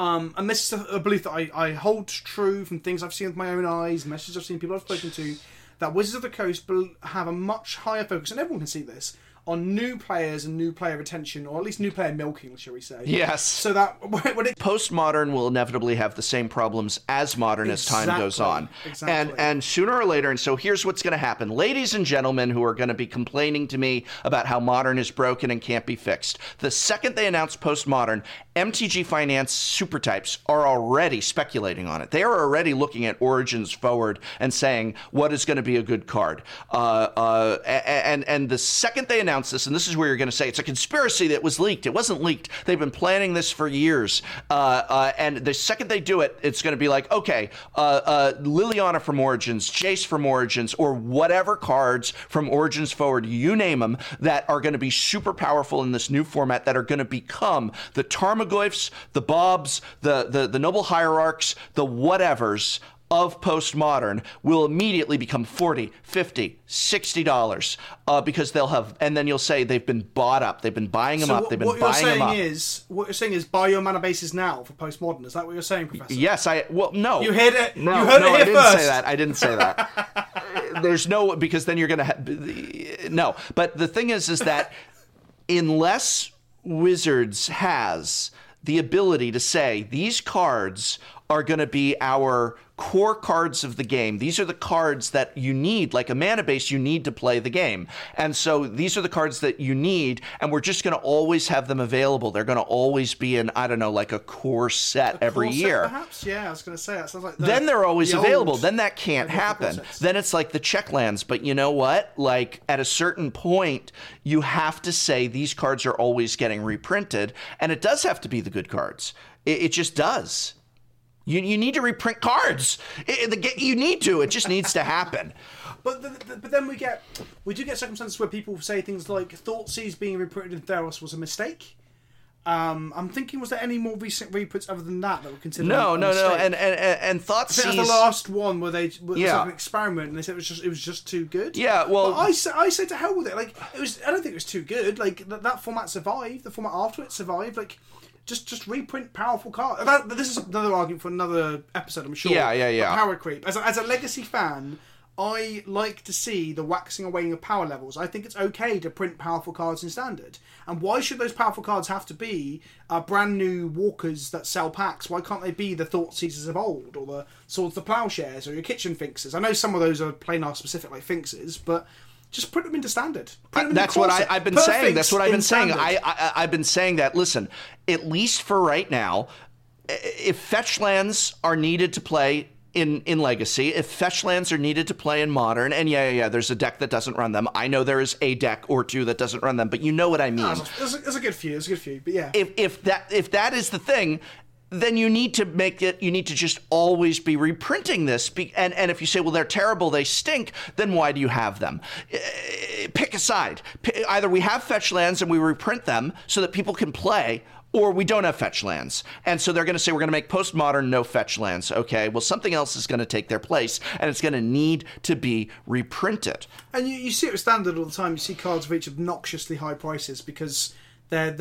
and this is a belief that I hold true from things I've seen with my own eyes, messages I've seen, people I've spoken to, that Wizards of the Coast have a much higher focus, and everyone can see this, on new players and new player retention, or at least new player milking, shall we say. Yes. So that when Postmodern will inevitably have the same problems as modern as time goes on. Exactly. And sooner or later, and so here's what's going to happen. Ladies and gentlemen who are going to be complaining to me about how modern is broken and can't be fixed. The second they announce Postmodern, MTG Finance supertypes are already speculating on it. They are already looking at Origins forward and saying, what is going to be a good card? And the second they announce this, and this is where you're going to say it's a conspiracy that was leaked. It wasn't leaked. They've been planning this for years. And the second they do it, it's going to be like, okay, Liliana from Origins, Jace from Origins, or whatever cards from Origins forward, you name them, that are going to be super powerful in this new format that are going to become the Tarmogoyfs, the Bobs, the Noble Hierarchs, the whatevers of postmodern will immediately become $40, $50, $60 because they'll have, and then you'll say they've been bought up, they've been buying them up, they've been buying them up. What you're saying is buy your mana bases now for postmodern. Is that what you're saying, Professor? Yes, no. You heard it. No, you heard it here first. I didn't say that. There's no, because then you're gonna no. But the thing is that unless Wizards has the ability to say these cards are going to be our core cards of the game. These are the cards that you need, like a mana base, you need to play the game. And so these are the cards that you need, and we're just going to always have them available. They're going to always be in, I don't know, like a core set every year. Perhaps, yeah, I was going to say that. Sounds like then they're always available. Then that can't happen. Then it's like the checklands. But you know what? Like at a certain point, you have to say these cards are always getting reprinted, and it does have to be the good cards. It just does. You need to reprint cards. You need to. It just needs to happen. But then we do get circumstances where people say things like Thoughtseize being reprinted in Theros was a mistake. I'm thinking, was there any more recent reprints other than that were considered? No. And Thoughtseize, I think it was the last one where they like an experiment, and they said it was just too good. Yeah, well, but I said to hell with it. Like it was, I don't think it was too good. Like that format survived. The format after it survived. Like. Just reprint powerful cards. This is another argument for another episode, I'm sure. Yeah. Power creep. As a Legacy fan, I like to see the waxing and waning of power levels. I think it's okay to print powerful cards in Standard. And why should those powerful cards have to be brand new walkers that sell packs? Why can't they be the Thoughtseizers of old, or the Swords to Plowshares, or your Kitchen Finxes? I know some of those are planar specific, like Finxes, but... just put them into Standard. That's what I've been saying. That's what I've been saying. I've been saying that, listen, at least for right now, if fetch lands are needed to play in Legacy, if fetch lands are needed to play in Modern, and there's a deck that doesn't run them. I know there is a deck or two that doesn't run them, but you know what I mean. There's a good few, but yeah. If that is the thing... then you need to make it, you need to just always be reprinting this. And if you say, well, they're terrible, they stink, then why do you have them? Pick a side. Either we have fetch lands and we reprint them so that people can play, or we don't have fetch lands. And so they're going to say, we're going to make Postmodern no fetch lands. Okay, well, something else is going to take their place, and it's going to need to be reprinted. And you see it with Standard all the time. You see cards reach obnoxiously high prices because... They're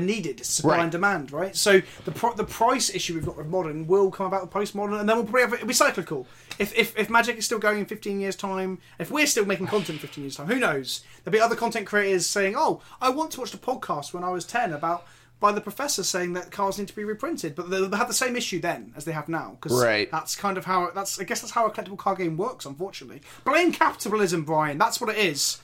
needed. It's supply and demand, right? So the price issue we've got with Modern will come about with Postmodern, and then we'll probably it'll be cyclical. If Magic is still going in 15 years' time, if we're still making content in 15 years' time, who knows? There'll be other content creators saying, oh, I want to watch the podcast when I was 10 by the professor saying that cards need to be reprinted, but they'll have the same issue then as they have now, because that's kind of how... I guess that's how a collectible card game works, unfortunately. Blame capitalism, Brian. That's what it is.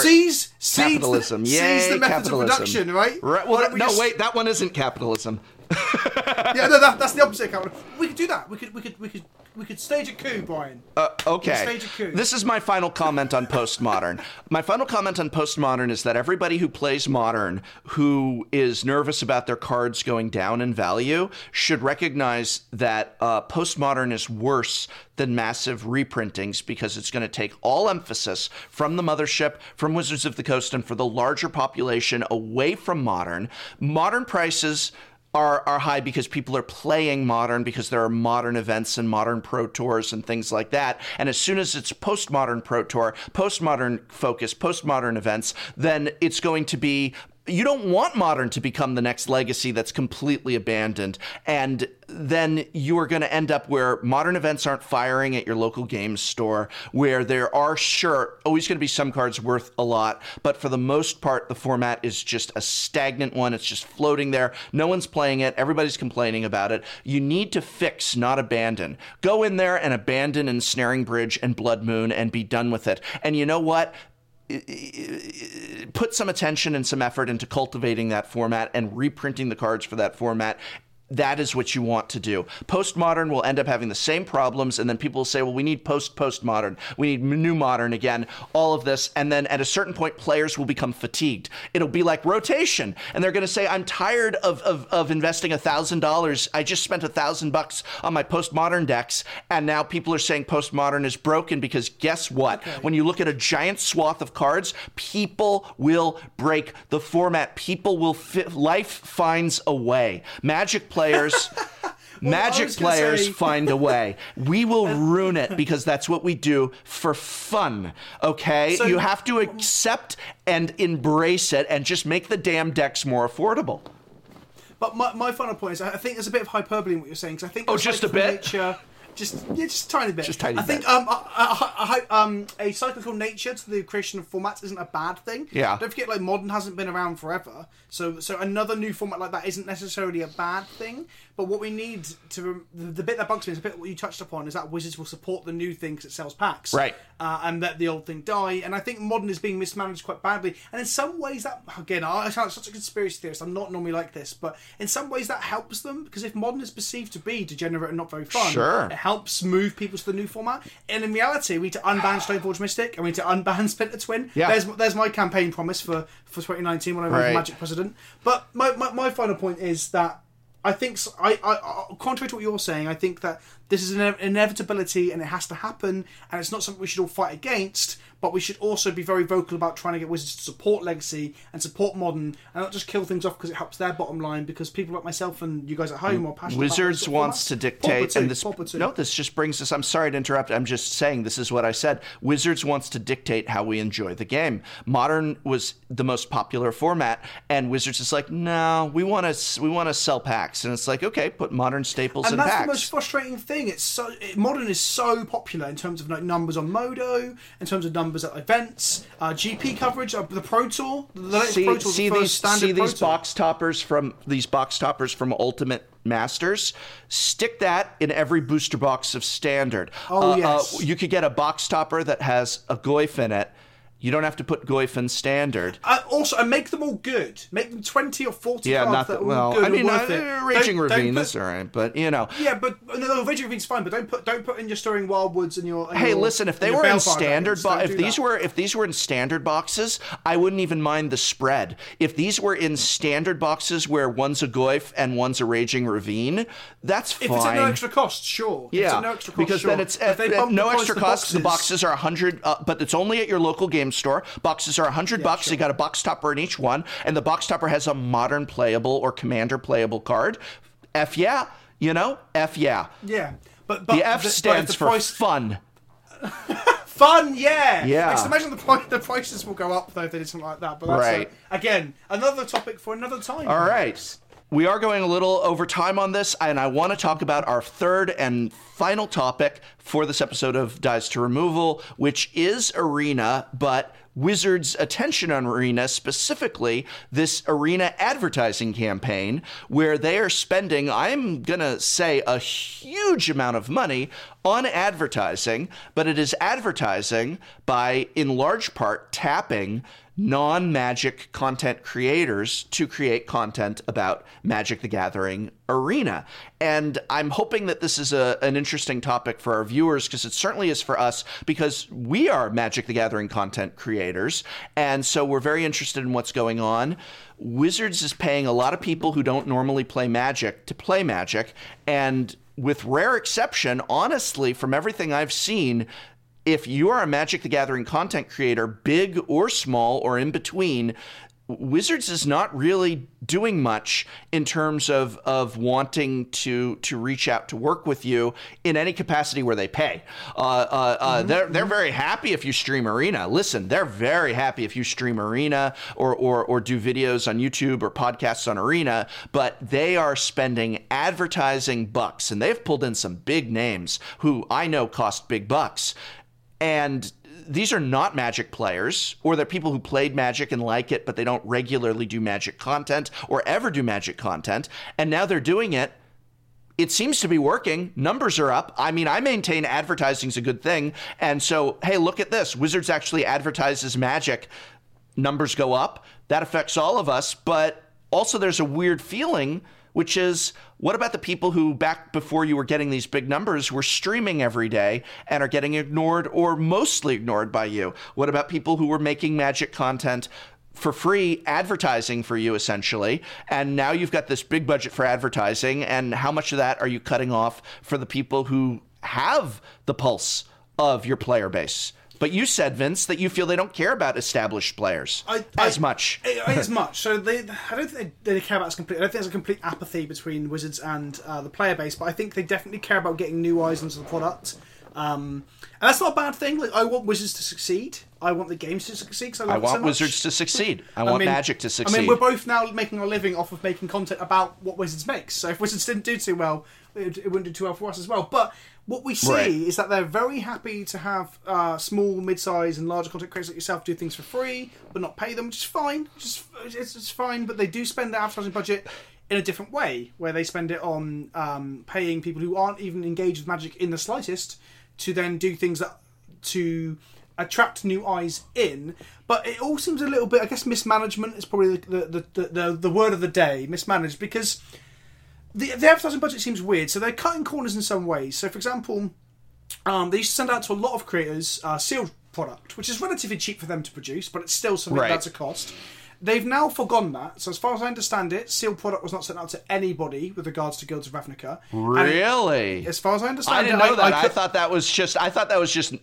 Seize capitalism. Seize the methods of production, right? Well, that one isn't capitalism. Yeah, no, that's the opposite of capitalism. We could do that. We could stage a coup, Brian. Okay. We could stage a coup. This is my final comment on Postmodern. My final comment on Postmodern is that everybody who plays Modern who is nervous about their cards going down in value should recognize that Postmodern is worse than massive reprintings, because it's going to take all emphasis from the mothership, from Wizards of the Coast, and for the larger population away from Modern. Modern prices... are high because people are playing Modern, because there are Modern events and Modern Pro Tours and things like that. And as soon as it's Postmodern Pro Tour, Postmodern focus, Postmodern events, then it's going to be... you don't want Modern to become the next Legacy that's completely abandoned. And then you are going to end up where Modern events aren't firing at your local game store, where there are, sure, always going to be some cards worth a lot, but for the most part, the format is just a stagnant one. It's just floating there. No one's playing it. Everybody's complaining about it. You need to fix, not abandon. Go in there and abandon Ensnaring Bridge and Blood Moon and be done with it. And you know what? Put some attention and some effort into cultivating that format and reprinting the cards for that format. That is what you want to do. Postmodern will end up having the same problems, and then people will say, well, we need postmodern. We need new Modern again, all of this. And then at a certain point, players will become fatigued. It'll be like rotation. And they're going to say, I'm tired of investing $1,000. I just spent $1,000 on my postmodern decks. And now people are saying postmodern is broken, because guess what? Okay. When you look at a giant swath of cards, people will break the format. People will fit. Life finds a way. Magic players find a way. We will ruin it, because that's what we do for fun, okay? So you have to accept and embrace it and just make the damn decks more affordable. But my final point is, I think there's a bit of hyperbole in what you're saying, because I think... oh, just a bit? Nature, Just a tiny bit. Just tiny bit. I think a cyclical nature to the creation of formats isn't a bad thing. Yeah. Don't forget, like, Modern hasn't been around forever, so another new format like that isn't necessarily a bad thing. But what we need to the bit that bugs me is a bit what you touched upon is that Wizards will support the new thing because it sells packs, right? And let the old thing die. And I think Modern is being mismanaged quite badly. And in some ways, that again, I sound such a conspiracy theorist. I'm not normally like this, but in some ways that helps them because if Modern is perceived to be degenerate and not very fun, sure, it helps move people to the new format. And in reality, we need to unban Stoneforge Mystic and we need to unban Splinter Twin. Yeah. There's my campaign promise for 2019 when I run Magic President. But my final point is that I think, contrary to what you're saying, I think that this is an inevitability and it has to happen and it's not something we should all fight against, but we should also be very vocal about trying to get Wizards to support Legacy and support Modern and not just kill things off because it helps their bottom line, because people like myself and you guys at home are passionate Wizards about wants formats. To dictate... and this, no, this just brings us... I'm sorry to interrupt. I'm just saying this is what I said. Wizards wants to dictate how we enjoy the game. Modern was the most popular format and Wizards is like, no, we want to sell packs. And it's like, okay, put Modern staples in packs. And that's the most frustrating thing. It's so Modern is so popular in terms of like numbers on Modo, in terms of numbers at events, GP coverage, the Pro Tour. See these box toppers from Ultimate Masters. Stick that in every booster box of Standard. Oh yes, you could get a box topper that has a Goyf in it. You don't have to put Goyf in Standard. Also, make them all good. Make them 20 or 40 cards that are all good. I mean, Raging Ravine is all right, but, you know. Yeah, but no, Raging Ravine's fine, but don't put in your Stirring Wildwoods and your... Hey, listen, if they were in Standard... if these were in Standard boxes, I wouldn't even mind the spread. If these were in Standard boxes where one's a Goyf and one's a Raging Ravine, that's fine. If it's at no extra cost, sure. Yeah, if it's at no extra cost, because then it's at no extra cost. The boxes are $100, but it's only at your local game store. Boxes are $100. Sure. You got a box topper in each one, and the box topper has a Modern playable or Commander playable card. But the F stands for fun. Fun, yeah. Yeah. I just imagine the prices will go up though if they did something like that. But that's again another topic for another time. All right. We are going a little over time on this, and I want to talk about our third and final topic for this episode of Dies to Removal, which is Arena, but Wizards' attention on Arena, specifically this Arena advertising campaign, where they are spending, I'm going to say, a huge amount of money on advertising, but it is advertising by, in large part, tapping non-Magic content creators to create content about Magic: The Gathering Arena. And I'm hoping that this is an interesting topic for our viewers, because it certainly is for us, because we are Magic: The Gathering content creators, and so we're very interested in what's going on. Wizards is paying a lot of people who don't normally play Magic to play Magic, and with rare exception, honestly, from everything I've seen, if you are a Magic: The Gathering content creator, big or small or in between, Wizards is not really doing much in terms of wanting to reach out to work with you in any capacity where they pay. They're very happy if you stream Arena. Listen, they're very happy if you stream Arena or do videos on YouTube or podcasts on Arena, but they are spending advertising bucks, and they've pulled in some big names who I know cost big bucks. And these are not Magic players, or they're people who played Magic and like it, but they don't regularly do Magic content or ever do Magic content. And now they're doing it. It seems to be working. Numbers are up. I mean, I maintain advertising's a good thing. And so, hey, look at this. Wizards actually advertises Magic. Numbers go up. That affects all of us. But also there's a weird feeling, which is, what about the people who, back before you were getting these big numbers, were streaming every day and are getting ignored or mostly ignored by you? What about people who were making Magic content for free, advertising for you, essentially, and now you've got this big budget for advertising, and how much of that are you cutting off for the people who have the pulse of your player base? But you said, Vince, that you feel they don't care about established players as much. As much. So I don't think they care about as complete. I don't think there's a complete apathy between Wizards and the player base, but I think they definitely care about getting new eyes into the product. And that's not a bad thing. Like, I want Wizards to succeed. I want the games to succeed. I want so Wizards to succeed. I want Magic to succeed. I mean, we're both now making our living off of making content about what Wizards makes. So if Wizards didn't do too well, it wouldn't do too well for us as well. But What we see is that they're very happy to have small, mid-size and larger content creators like yourself do things for free, but not pay them, which is fine. It's fine, but they do spend their advertising budget in a different way, where they spend it on paying people who aren't even engaged with Magic in the slightest to then do things that to attract new eyes in. But it all seems a little bit, I guess, mismanagement is probably the word of the day, mismanaged, because the advertising budget seems weird, so they're cutting corners in some ways. So, for example, they used to send out to a lot of creators sealed product, which is relatively cheap for them to produce, but it's still something that's a cost. They've now forgone that. So, as far as I understand it, sealed product was not sent out to anybody with regards to Guilds of Ravnica. Really? As far as I understand, I didn't know that. I thought that was just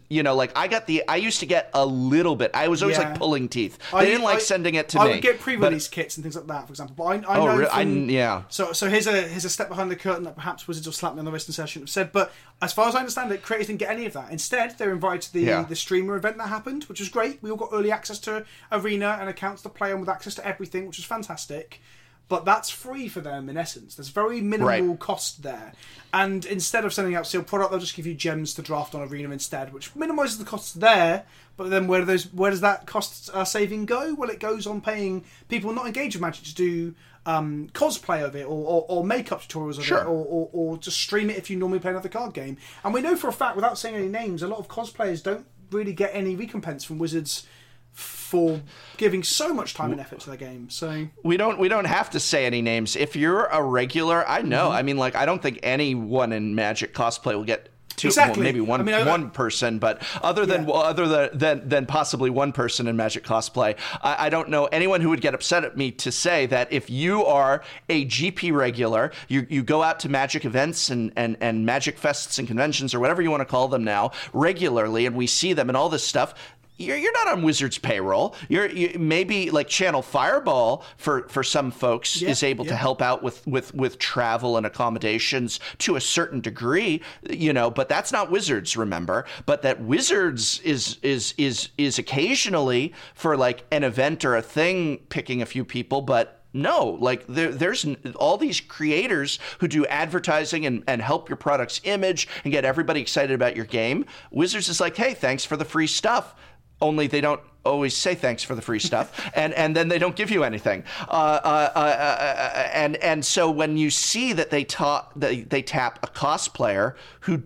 you know, like I used to get a little bit. I was always like pulling teeth. They didn't like sending it to me. I would get pre-release kits and things like that, for example. But I know. So here's a step behind the curtain that perhaps Wizards will slap me on the wrist and say I shouldn't have said. But as far as I understand it, creators didn't get any of that. Instead, they were invited to the streamer event that happened, which was great. We all got early access to Arena and accounts to play on with access to everything, which was fantastic. But that's free for them, in essence. There's very minimal cost there. And instead of sending out sealed product, they'll just give you gems to draft on Arena instead, which minimises the costs there. But then where does that cost saving go? Well, it goes on paying people not engaged with Magic to do cosplay of it or makeup tutorials of it or just stream it if you normally play another card game. And we know for a fact, without saying any names, a lot of cosplayers don't really get any recompense from Wizards for giving so much time and effort to the game. So we don't have to say any names. If you're a regular, I know. Mm-hmm. I mean, like, I don't think anyone in Magic cosplay will get two, well, maybe one, one person, but other than possibly one person in Magic cosplay, I don't know anyone who would get upset at me to say that if you are a GP regular, you go out to Magic events and Magic fests and conventions or whatever you want to call them now regularly, and we see them and all this stuff. You're not on Wizards payroll. You maybe like Channel Fireball for some folks is able to help out with travel and accommodations to a certain degree, you know. But that's not Wizards, remember. But that Wizards is occasionally for like an event or a thing picking a few people, but. No, like there's all these creators who do advertising and help your product's image and get everybody excited about your game. Wizards is like, hey, thanks for the free stuff. Only they don't always say thanks for the free stuff, and then they don't give you anything. And so when you see that they tap a cosplayer who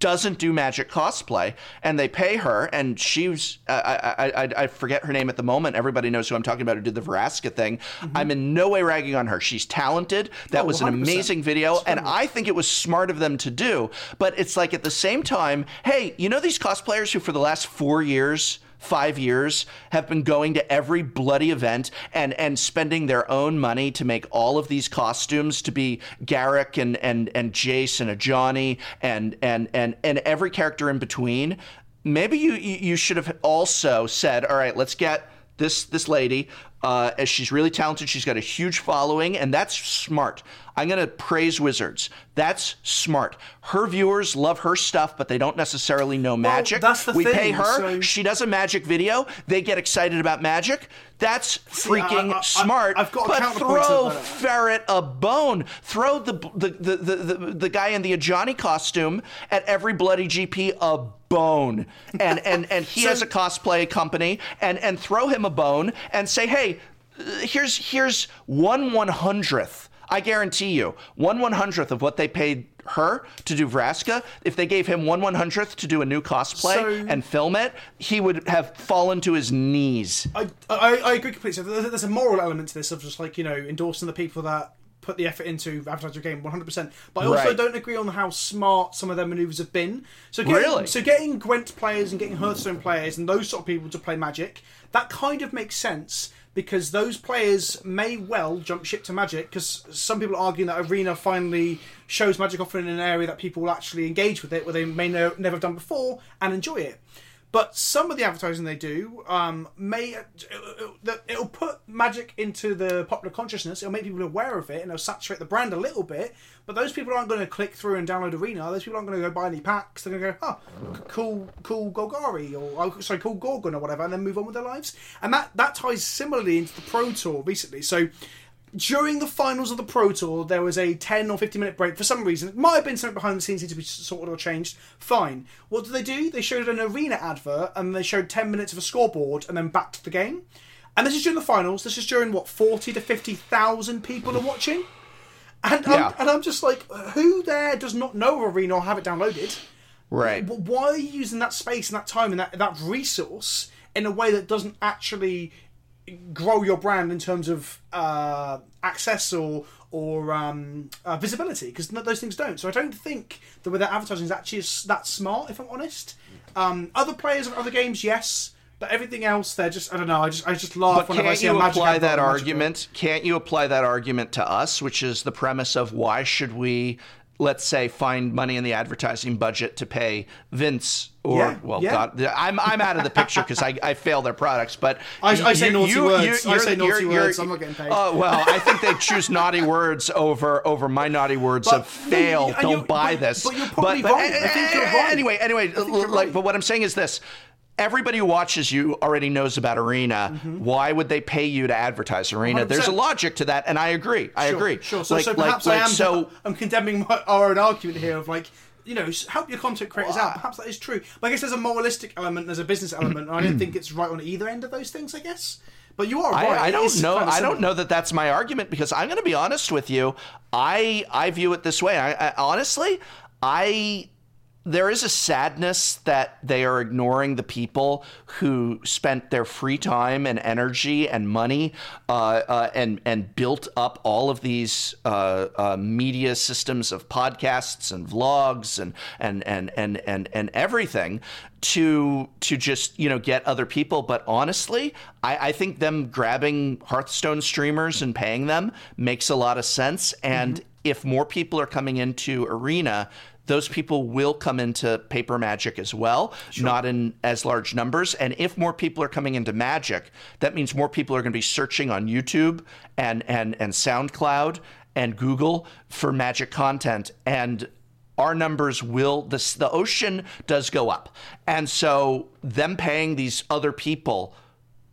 doesn't do Magic cosplay, and they pay her, and she's I forget her name at the moment. Everybody knows who I'm talking about, who did the Vraska thing. Mm-hmm. I'm in no way ragging on her. She's talented. That was an amazing video, and I think it was smart of them to do. But it's like, at the same time, hey, you know these cosplayers who for the last 5 years have been going to every bloody event and spending their own money to make all of these costumes to be Garrick and Jace and a Johnny and every character in between. Maybe you should have also said, all right, let's get this lady. As she's really talented, she's got a huge following, and that's smart. I'm going to praise Wizards. That's smart. Her viewers love her stuff, but they don't necessarily know Magic. Well, that's the thing. We pay her. So she does a Magic video. They get excited about Magic. That's freaking smart. I've got but throw Ferret a bone. Throw the guy in the Ajani costume at every bloody GP a bone. And he has a cosplay company. And throw him a bone and say, hey, here's 1/100th. I guarantee you, 1/100th of what they paid her to do Vraska. If they gave him 1/100th to do a new cosplay and film it, he would have fallen to his knees. I agree completely. So there's a moral element to this of just like, you know, endorsing the people that put the effort into advertising your game 100%. But I also don't agree on how smart some of their manoeuvres have been. So getting Gwent players and getting Hearthstone players and those sort of people to play Magic, that kind of makes sense, because those players may well jump ship to Magic, because some people are arguing that Arena finally shows Magic off in an area that people will actually engage with it, where they may never have done before, and enjoy it. But some of the advertising they do it'll put Magic into the popular consciousness. It'll make people aware of it, and it'll saturate the brand a little bit. But those people aren't going to click through and download Arena. Those people aren't going to go buy any packs. They're going to go, cool Golgari, or cool Gorgon or whatever, and then move on with their lives. And that ties similarly into the Pro Tour recently. So During the finals of the Pro Tour, there was a 10 or 15 minute break for some reason. It might have been something behind the scenes needed to be sorted or changed. Fine. What do? They showed an Arena advert and they showed 10 minutes of a scoreboard and then back to the game. And this is during the finals. This is during, what, 40 to 50,000 people are watching? And I'm just like, who there does not know Arena or have it downloaded? Right. Why are you using that space and that time and that resource in a way that doesn't actually grow your brand in terms of access or visibility, because those things don't. So I don't think that with their advertising is actually that smart, if I'm honest. Other players of other games, yes, but everything else, they're just, I don't know, I just laugh whenever I see a Magic. Can't you apply that argument to us, which is the premise of why should we, let's say, find money in the advertising budget to pay Vince or God, I'm out of the picture because I fail their products. But I say naughty words. I'm not getting paid. Oh well, I think they choose naughty words over my naughty words of fail. Don't buy this. But you're probably wrong. I think you're wrong. Anyway, but what I'm saying is this. Everybody who watches you already knows about Arena. Mm-hmm. Why would they pay you to advertise Arena? 100%. There's a logic to that, and I agree. Sure. So perhaps I'm condemning our own argument here of help your content creators out. Perhaps that is true. But I guess there's a moralistic element, there's a business element, and I don't think it's right on either end of those things, I guess. But you are right. I don't know that that's my argument, because I'm going to be honest with you. I view it this way. Honestly, there is a sadness that they are ignoring the people who spent their free time and energy and money and built up all of these media systems of podcasts and vlogs and everything to just, get other people. But honestly, I think them grabbing Hearthstone streamers and paying them makes a lot of sense. And if more people are coming into Arena, those people will come into paper Magic as well, not in as large numbers. And if more people are coming into Magic, that means more people are going to be searching on YouTube and SoundCloud and Google for Magic content. And our numbers the ocean does go up. And so them paying these other people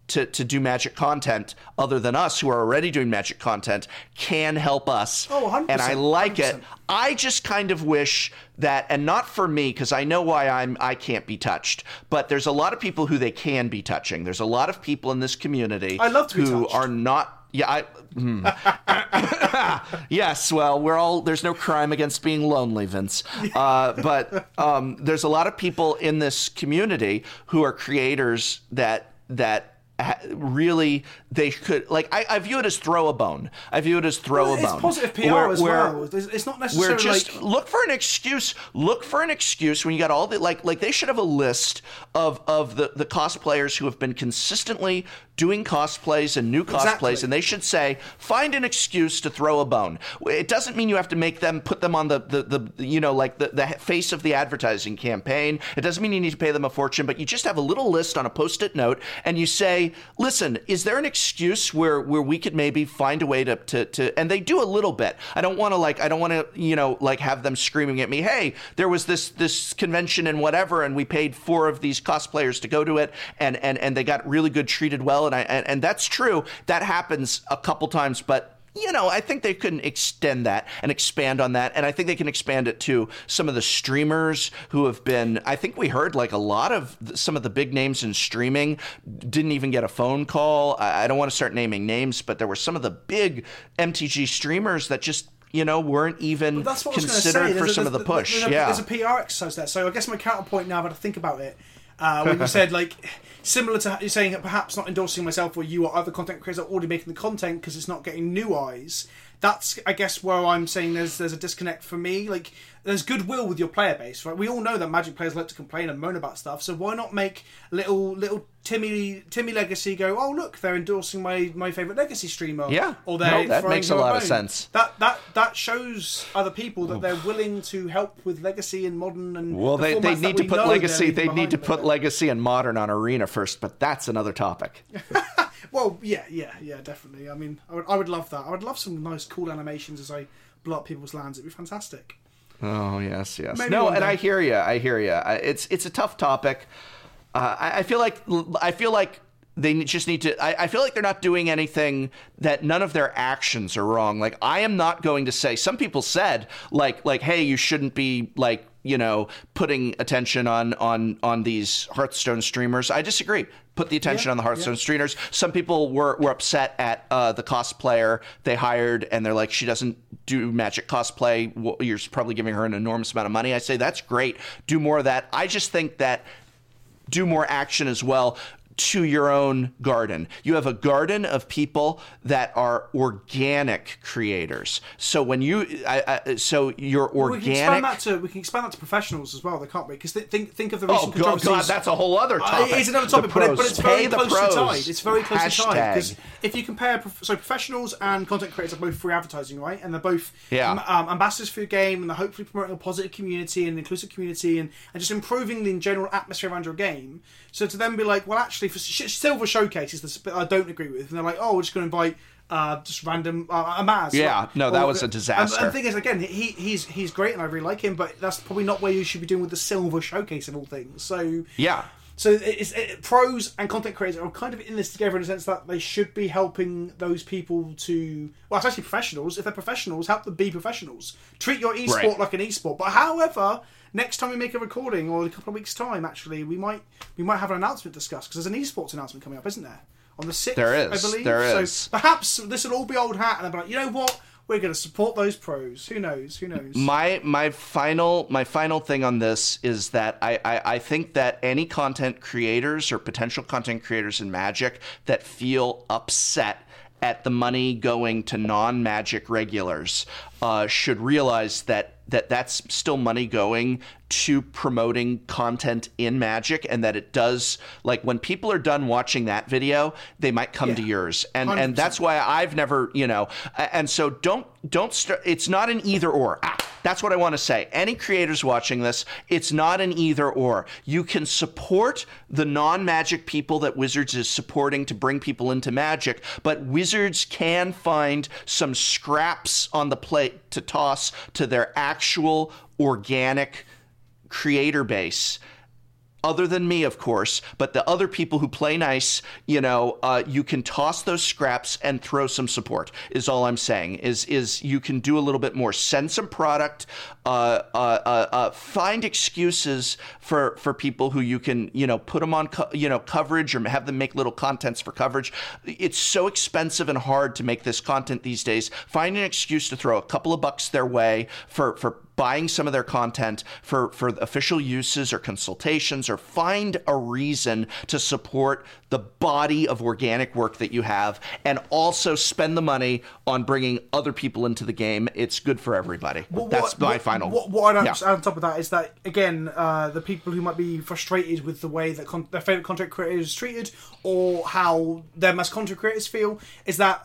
to do Magic content other than us who are already doing Magic content can help us. Oh, 100%. And I like 100%. It. I just kind of wish that, and not for me, because I know why I can't be touched, but there's a lot of people who they can be touching. There's a lot of people in this community who are not. Yeah, yes, well, there's no crime against being lonely, Vince. But there's a lot of people in this community who are creators that really they could I view it as throw a bone. It's positive PR as well. It's not necessarily. We're just look for an excuse. Look for an excuse when you got all the they should have a list of the cosplayers who have been consistently doing cosplays and new cosplays, and they should say, find an excuse to throw a bone. It doesn't mean you have to make them, put them on the face of the advertising campaign. It doesn't mean you need to pay them a fortune, but you just have a little list on a Post-it note and you say, listen, is there an excuse where we could maybe find a way to and they do a little bit. I don't want to have them screaming at me, hey, there was this convention and whatever, and we paid 4 of these cosplayers to go to it and they got really good treated well. And that's true. That happens a couple times, but I think they can extend that and expand on that. And I think they can expand it to some of the streamers who have been, I think we heard a lot of some of the big names in streaming didn't even get a phone call. I don't want to start naming names, but there were some of the big MTG streamers that just weren't even considered for some of the push. There's a PR exercise there. So I guess my counterpoint now, but I think about it. When you said, similar to you saying that perhaps not endorsing myself or you or other content creators are already making the content because it's not getting new eyes, that's, I guess, where I'm saying there's a disconnect for me. There's goodwill with your player base, right? We all know that Magic players like to complain and moan about stuff, so why not make little Timmy Legacy go, oh, look, they're endorsing my favourite Legacy streamer. Yeah, or that makes a lot of sense. That shows other people that they're willing to help with Legacy and Modern and... Well, they need to put Legacy Legacy and Modern on Arena first, but that's another topic. Well, yeah, definitely. I mean, I would love that. I would love some nice, cool animations as I blow up people's lands. It'd be fantastic. Oh, yes. Maybe no, and day. I hear you. It's a tough topic. I feel like They just need to... I feel like they're not doing anything that none of their actions are wrong. Like, I am not going to say... Some people said, like hey, you shouldn't be, like, you know, putting attention on these Hearthstone streamers. I disagree. Put the attention on the Hearthstone streamers. Some people were upset at the cosplayer they hired, and they're like, she doesn't do Magic cosplay. Well, you're probably giving her an enormous amount of money. I say, that's great. Do more of that. I just think that do more action as well. To your own garden. You have a garden of people that are organic creators. So when you, so you're organic. We can expand that to professionals as well. They can't we? Because think of the recent controversies. Oh God, that's a whole other topic. It's another topic, but it's very closely tied. It's very closely tied because if you compare, so professionals and content creators are both free advertising, right? And they're both ambassadors for your game, and they're hopefully promoting a positive community and an inclusive community, and just improving the general atmosphere around your game. So to then be like, well, actually. For Silver showcases this I don't agree with, and they're like, oh, we're just going to invite just random Amaz. Yeah, like, no, that was a disaster. And the thing is, again, he's great, and I really like him, but that's probably not where you should be doing with the Silver showcase of all things. So yeah, so pros and content creators are kind of in this together in the sense that they should be helping those people to, well, it's actually professionals. If they're professionals, help them be professionals. Treat your esport like an esport. But however, next time we make a recording, or in a couple of weeks' time, actually, we might have an announcement discussed, because there's an esports announcement coming up, isn't there? On the 6th, I believe. There is. So perhaps this will all be old hat, and I'll be like, you know what? We're going to support those pros. Who knows? My final thing on this is that I think that any content creators or potential content creators in Magic that feel upset at the money going to non-Magic regulars should realize that's still money going to promoting content in Magic, and that it does, like, when people are done watching that video, they might come to yours, and that's why I've never, you know, and so don't start. It's not an either or. That's what I want to say. Any creators watching this, it's not an either or. You can support the non-Magic people that Wizards is supporting to bring people into Magic, but Wizards can find some scraps on the plate to toss to their actual organic creator base. Other than me, of course, but the other people who play nice, you know, you can toss those scraps and throw some support, is all I'm saying, is you can do a little bit more. Send some product, find excuses for people who you can, you know, put them on, coverage, or have them make little contents for coverage. It's so expensive and hard to make this content these days. Find an excuse to throw a couple of bucks their way for buying some of their content for official uses or consultations, or find a reason to support the body of organic work that you have, and also spend the money on bringing other people into the game. It's good for everybody. That's my final. What I'd add on top of that is that, again, the people who might be frustrated with the way that their favourite content creator is treated, or how their mass content creators feel, is that...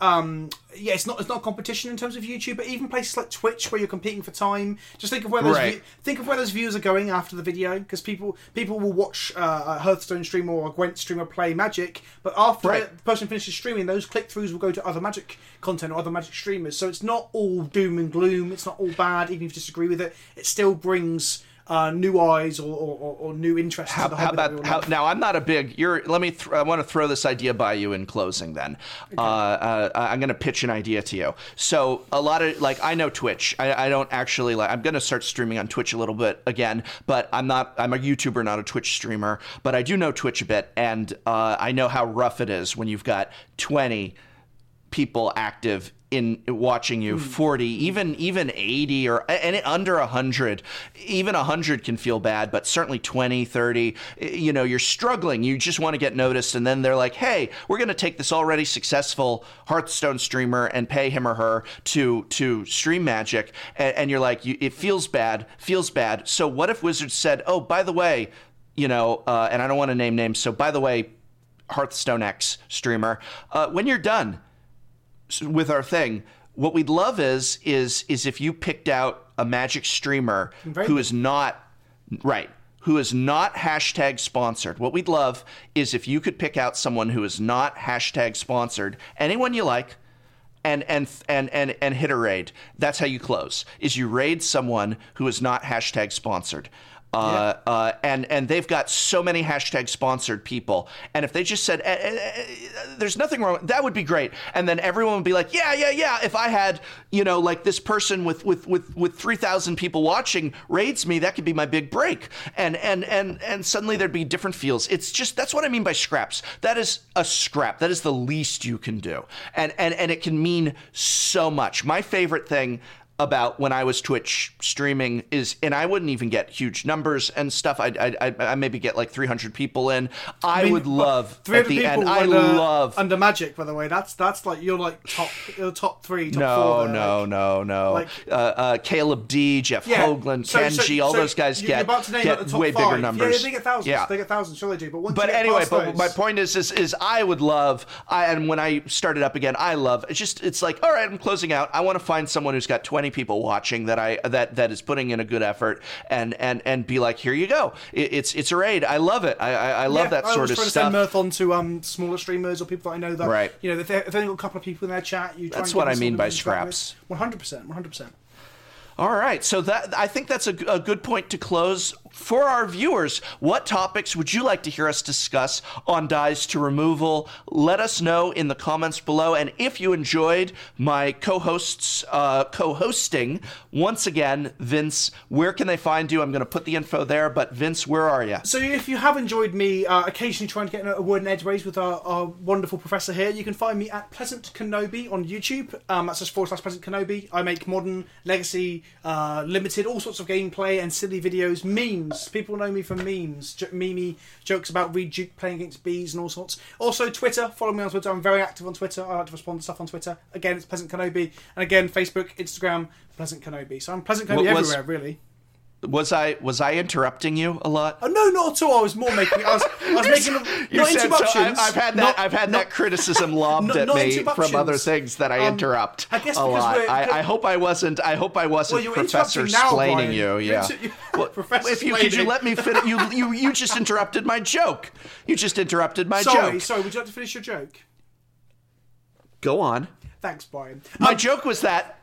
it's not competition in terms of YouTube, but even places like Twitch where you're competing for time. Just think of where those viewers are going after the video, because people will watch a Hearthstone streamer or a Gwent streamer play Magic, but after the person finishes streaming, those click-throughs will go to other Magic content or other Magic streamers. So it's not all doom and gloom. It's not all bad, even if you disagree with it. It still brings... new eyes or new interest. Now, I'm not a big. I want to throw this idea by you in closing. Then, okay. I'm going to pitch an idea to you. So a lot of, like, I know Twitch. I don't actually like. I'm going to start streaming on Twitch a little bit again, but I'm not. I'm a YouTuber, not a Twitch streamer. But I do know Twitch a bit, and I know how rough it is when you've got 20 people active in watching you, 40, even 80, or and under 100. Even 100 can feel bad, but certainly 20, 30, you know, you're struggling. You just want to get noticed. And then they're like, hey, we're going to take this already successful Hearthstone streamer and pay him or her to stream Magic. And you're like, it feels bad. So what if Wizards said, oh, by the way, you know, and I don't want to name names. So by the way, Hearthstone X streamer, when you're done with our thing, what we'd love is if you picked out a Magic streamer who is not hashtag sponsored. What we'd love is if you could pick out someone who is not hashtag sponsored, anyone you like, and hit a raid. That's how you close, is you raid someone who is not hashtag sponsored. And they've got so many hashtag sponsored people. And if they just said, there's nothing wrong, that would be great. And then everyone would be like, yeah. If I had, like this person with 3,000 people watching raids me, that could be my big break. And suddenly there'd be different feels. It's just, that's what I mean by scraps. That is a scrap. That is the least you can do. And it can mean so much. My favorite thing about when I was Twitch streaming is, and I wouldn't even get huge numbers and stuff. I maybe get like 300 people in. I would love under Magic, by the way. That's like you're like top three. Top four. No. Like Caleb D, Jeff Hoagland, Kenji, all those guys get way bigger numbers. Yeah, they get thousands. Yeah. They get thousands. Surely they do. But my point is I would love. And when I started up again, it's like, all right, I'm closing out. I want to find someone who's got 20 people watching that is putting in a good effort and be like, here you go, it's a raid. I love it. I love that sort of stuff. I was trying to send mirth on to smaller streamers or people that I know that if they've only got a couple of people in their chat, you try. That's what I mean by scraps. 100%. All right, so I think that's a good point to close. For our viewers, what topics would you like to hear us discuss on Dies to Removal? Let us know in the comments below. And if you enjoyed my co-hosts co-hosting, once again, Vince, where can they find you? I'm going to put the info there, but Vince, where are you? So if you have enjoyed me occasionally trying to get a word in edgeways with our wonderful professor here, you can find me at Pleasant Kenobi on YouTube. That's just /Pleasant Kenobi. I make Modern, Legacy, Limited, all sorts of gameplay and silly videos, memes. People know me for memes, memey jokes about Reed Duke playing against bees and all sorts. Also Twitter, follow me on Twitter. I'm very active on Twitter. I like to respond to stuff on Twitter. Again, it's Pleasant Kenobi. And again, Facebook, Instagram, Pleasant Kenobi. So I'm Pleasant Kenobi everywhere, really. Was I interrupting you a lot? Oh, no, not at all. I was more making. I was making not interruptions. So I've had that criticism lobbed at me from other things that I interrupt a lot. I hope I wasn't. Well, Professor explaining you. Yeah. Professor, could you let me finish? You just interrupted my joke. Sorry. Would you like to finish your joke? Go on. Thanks, Brian. My joke was that.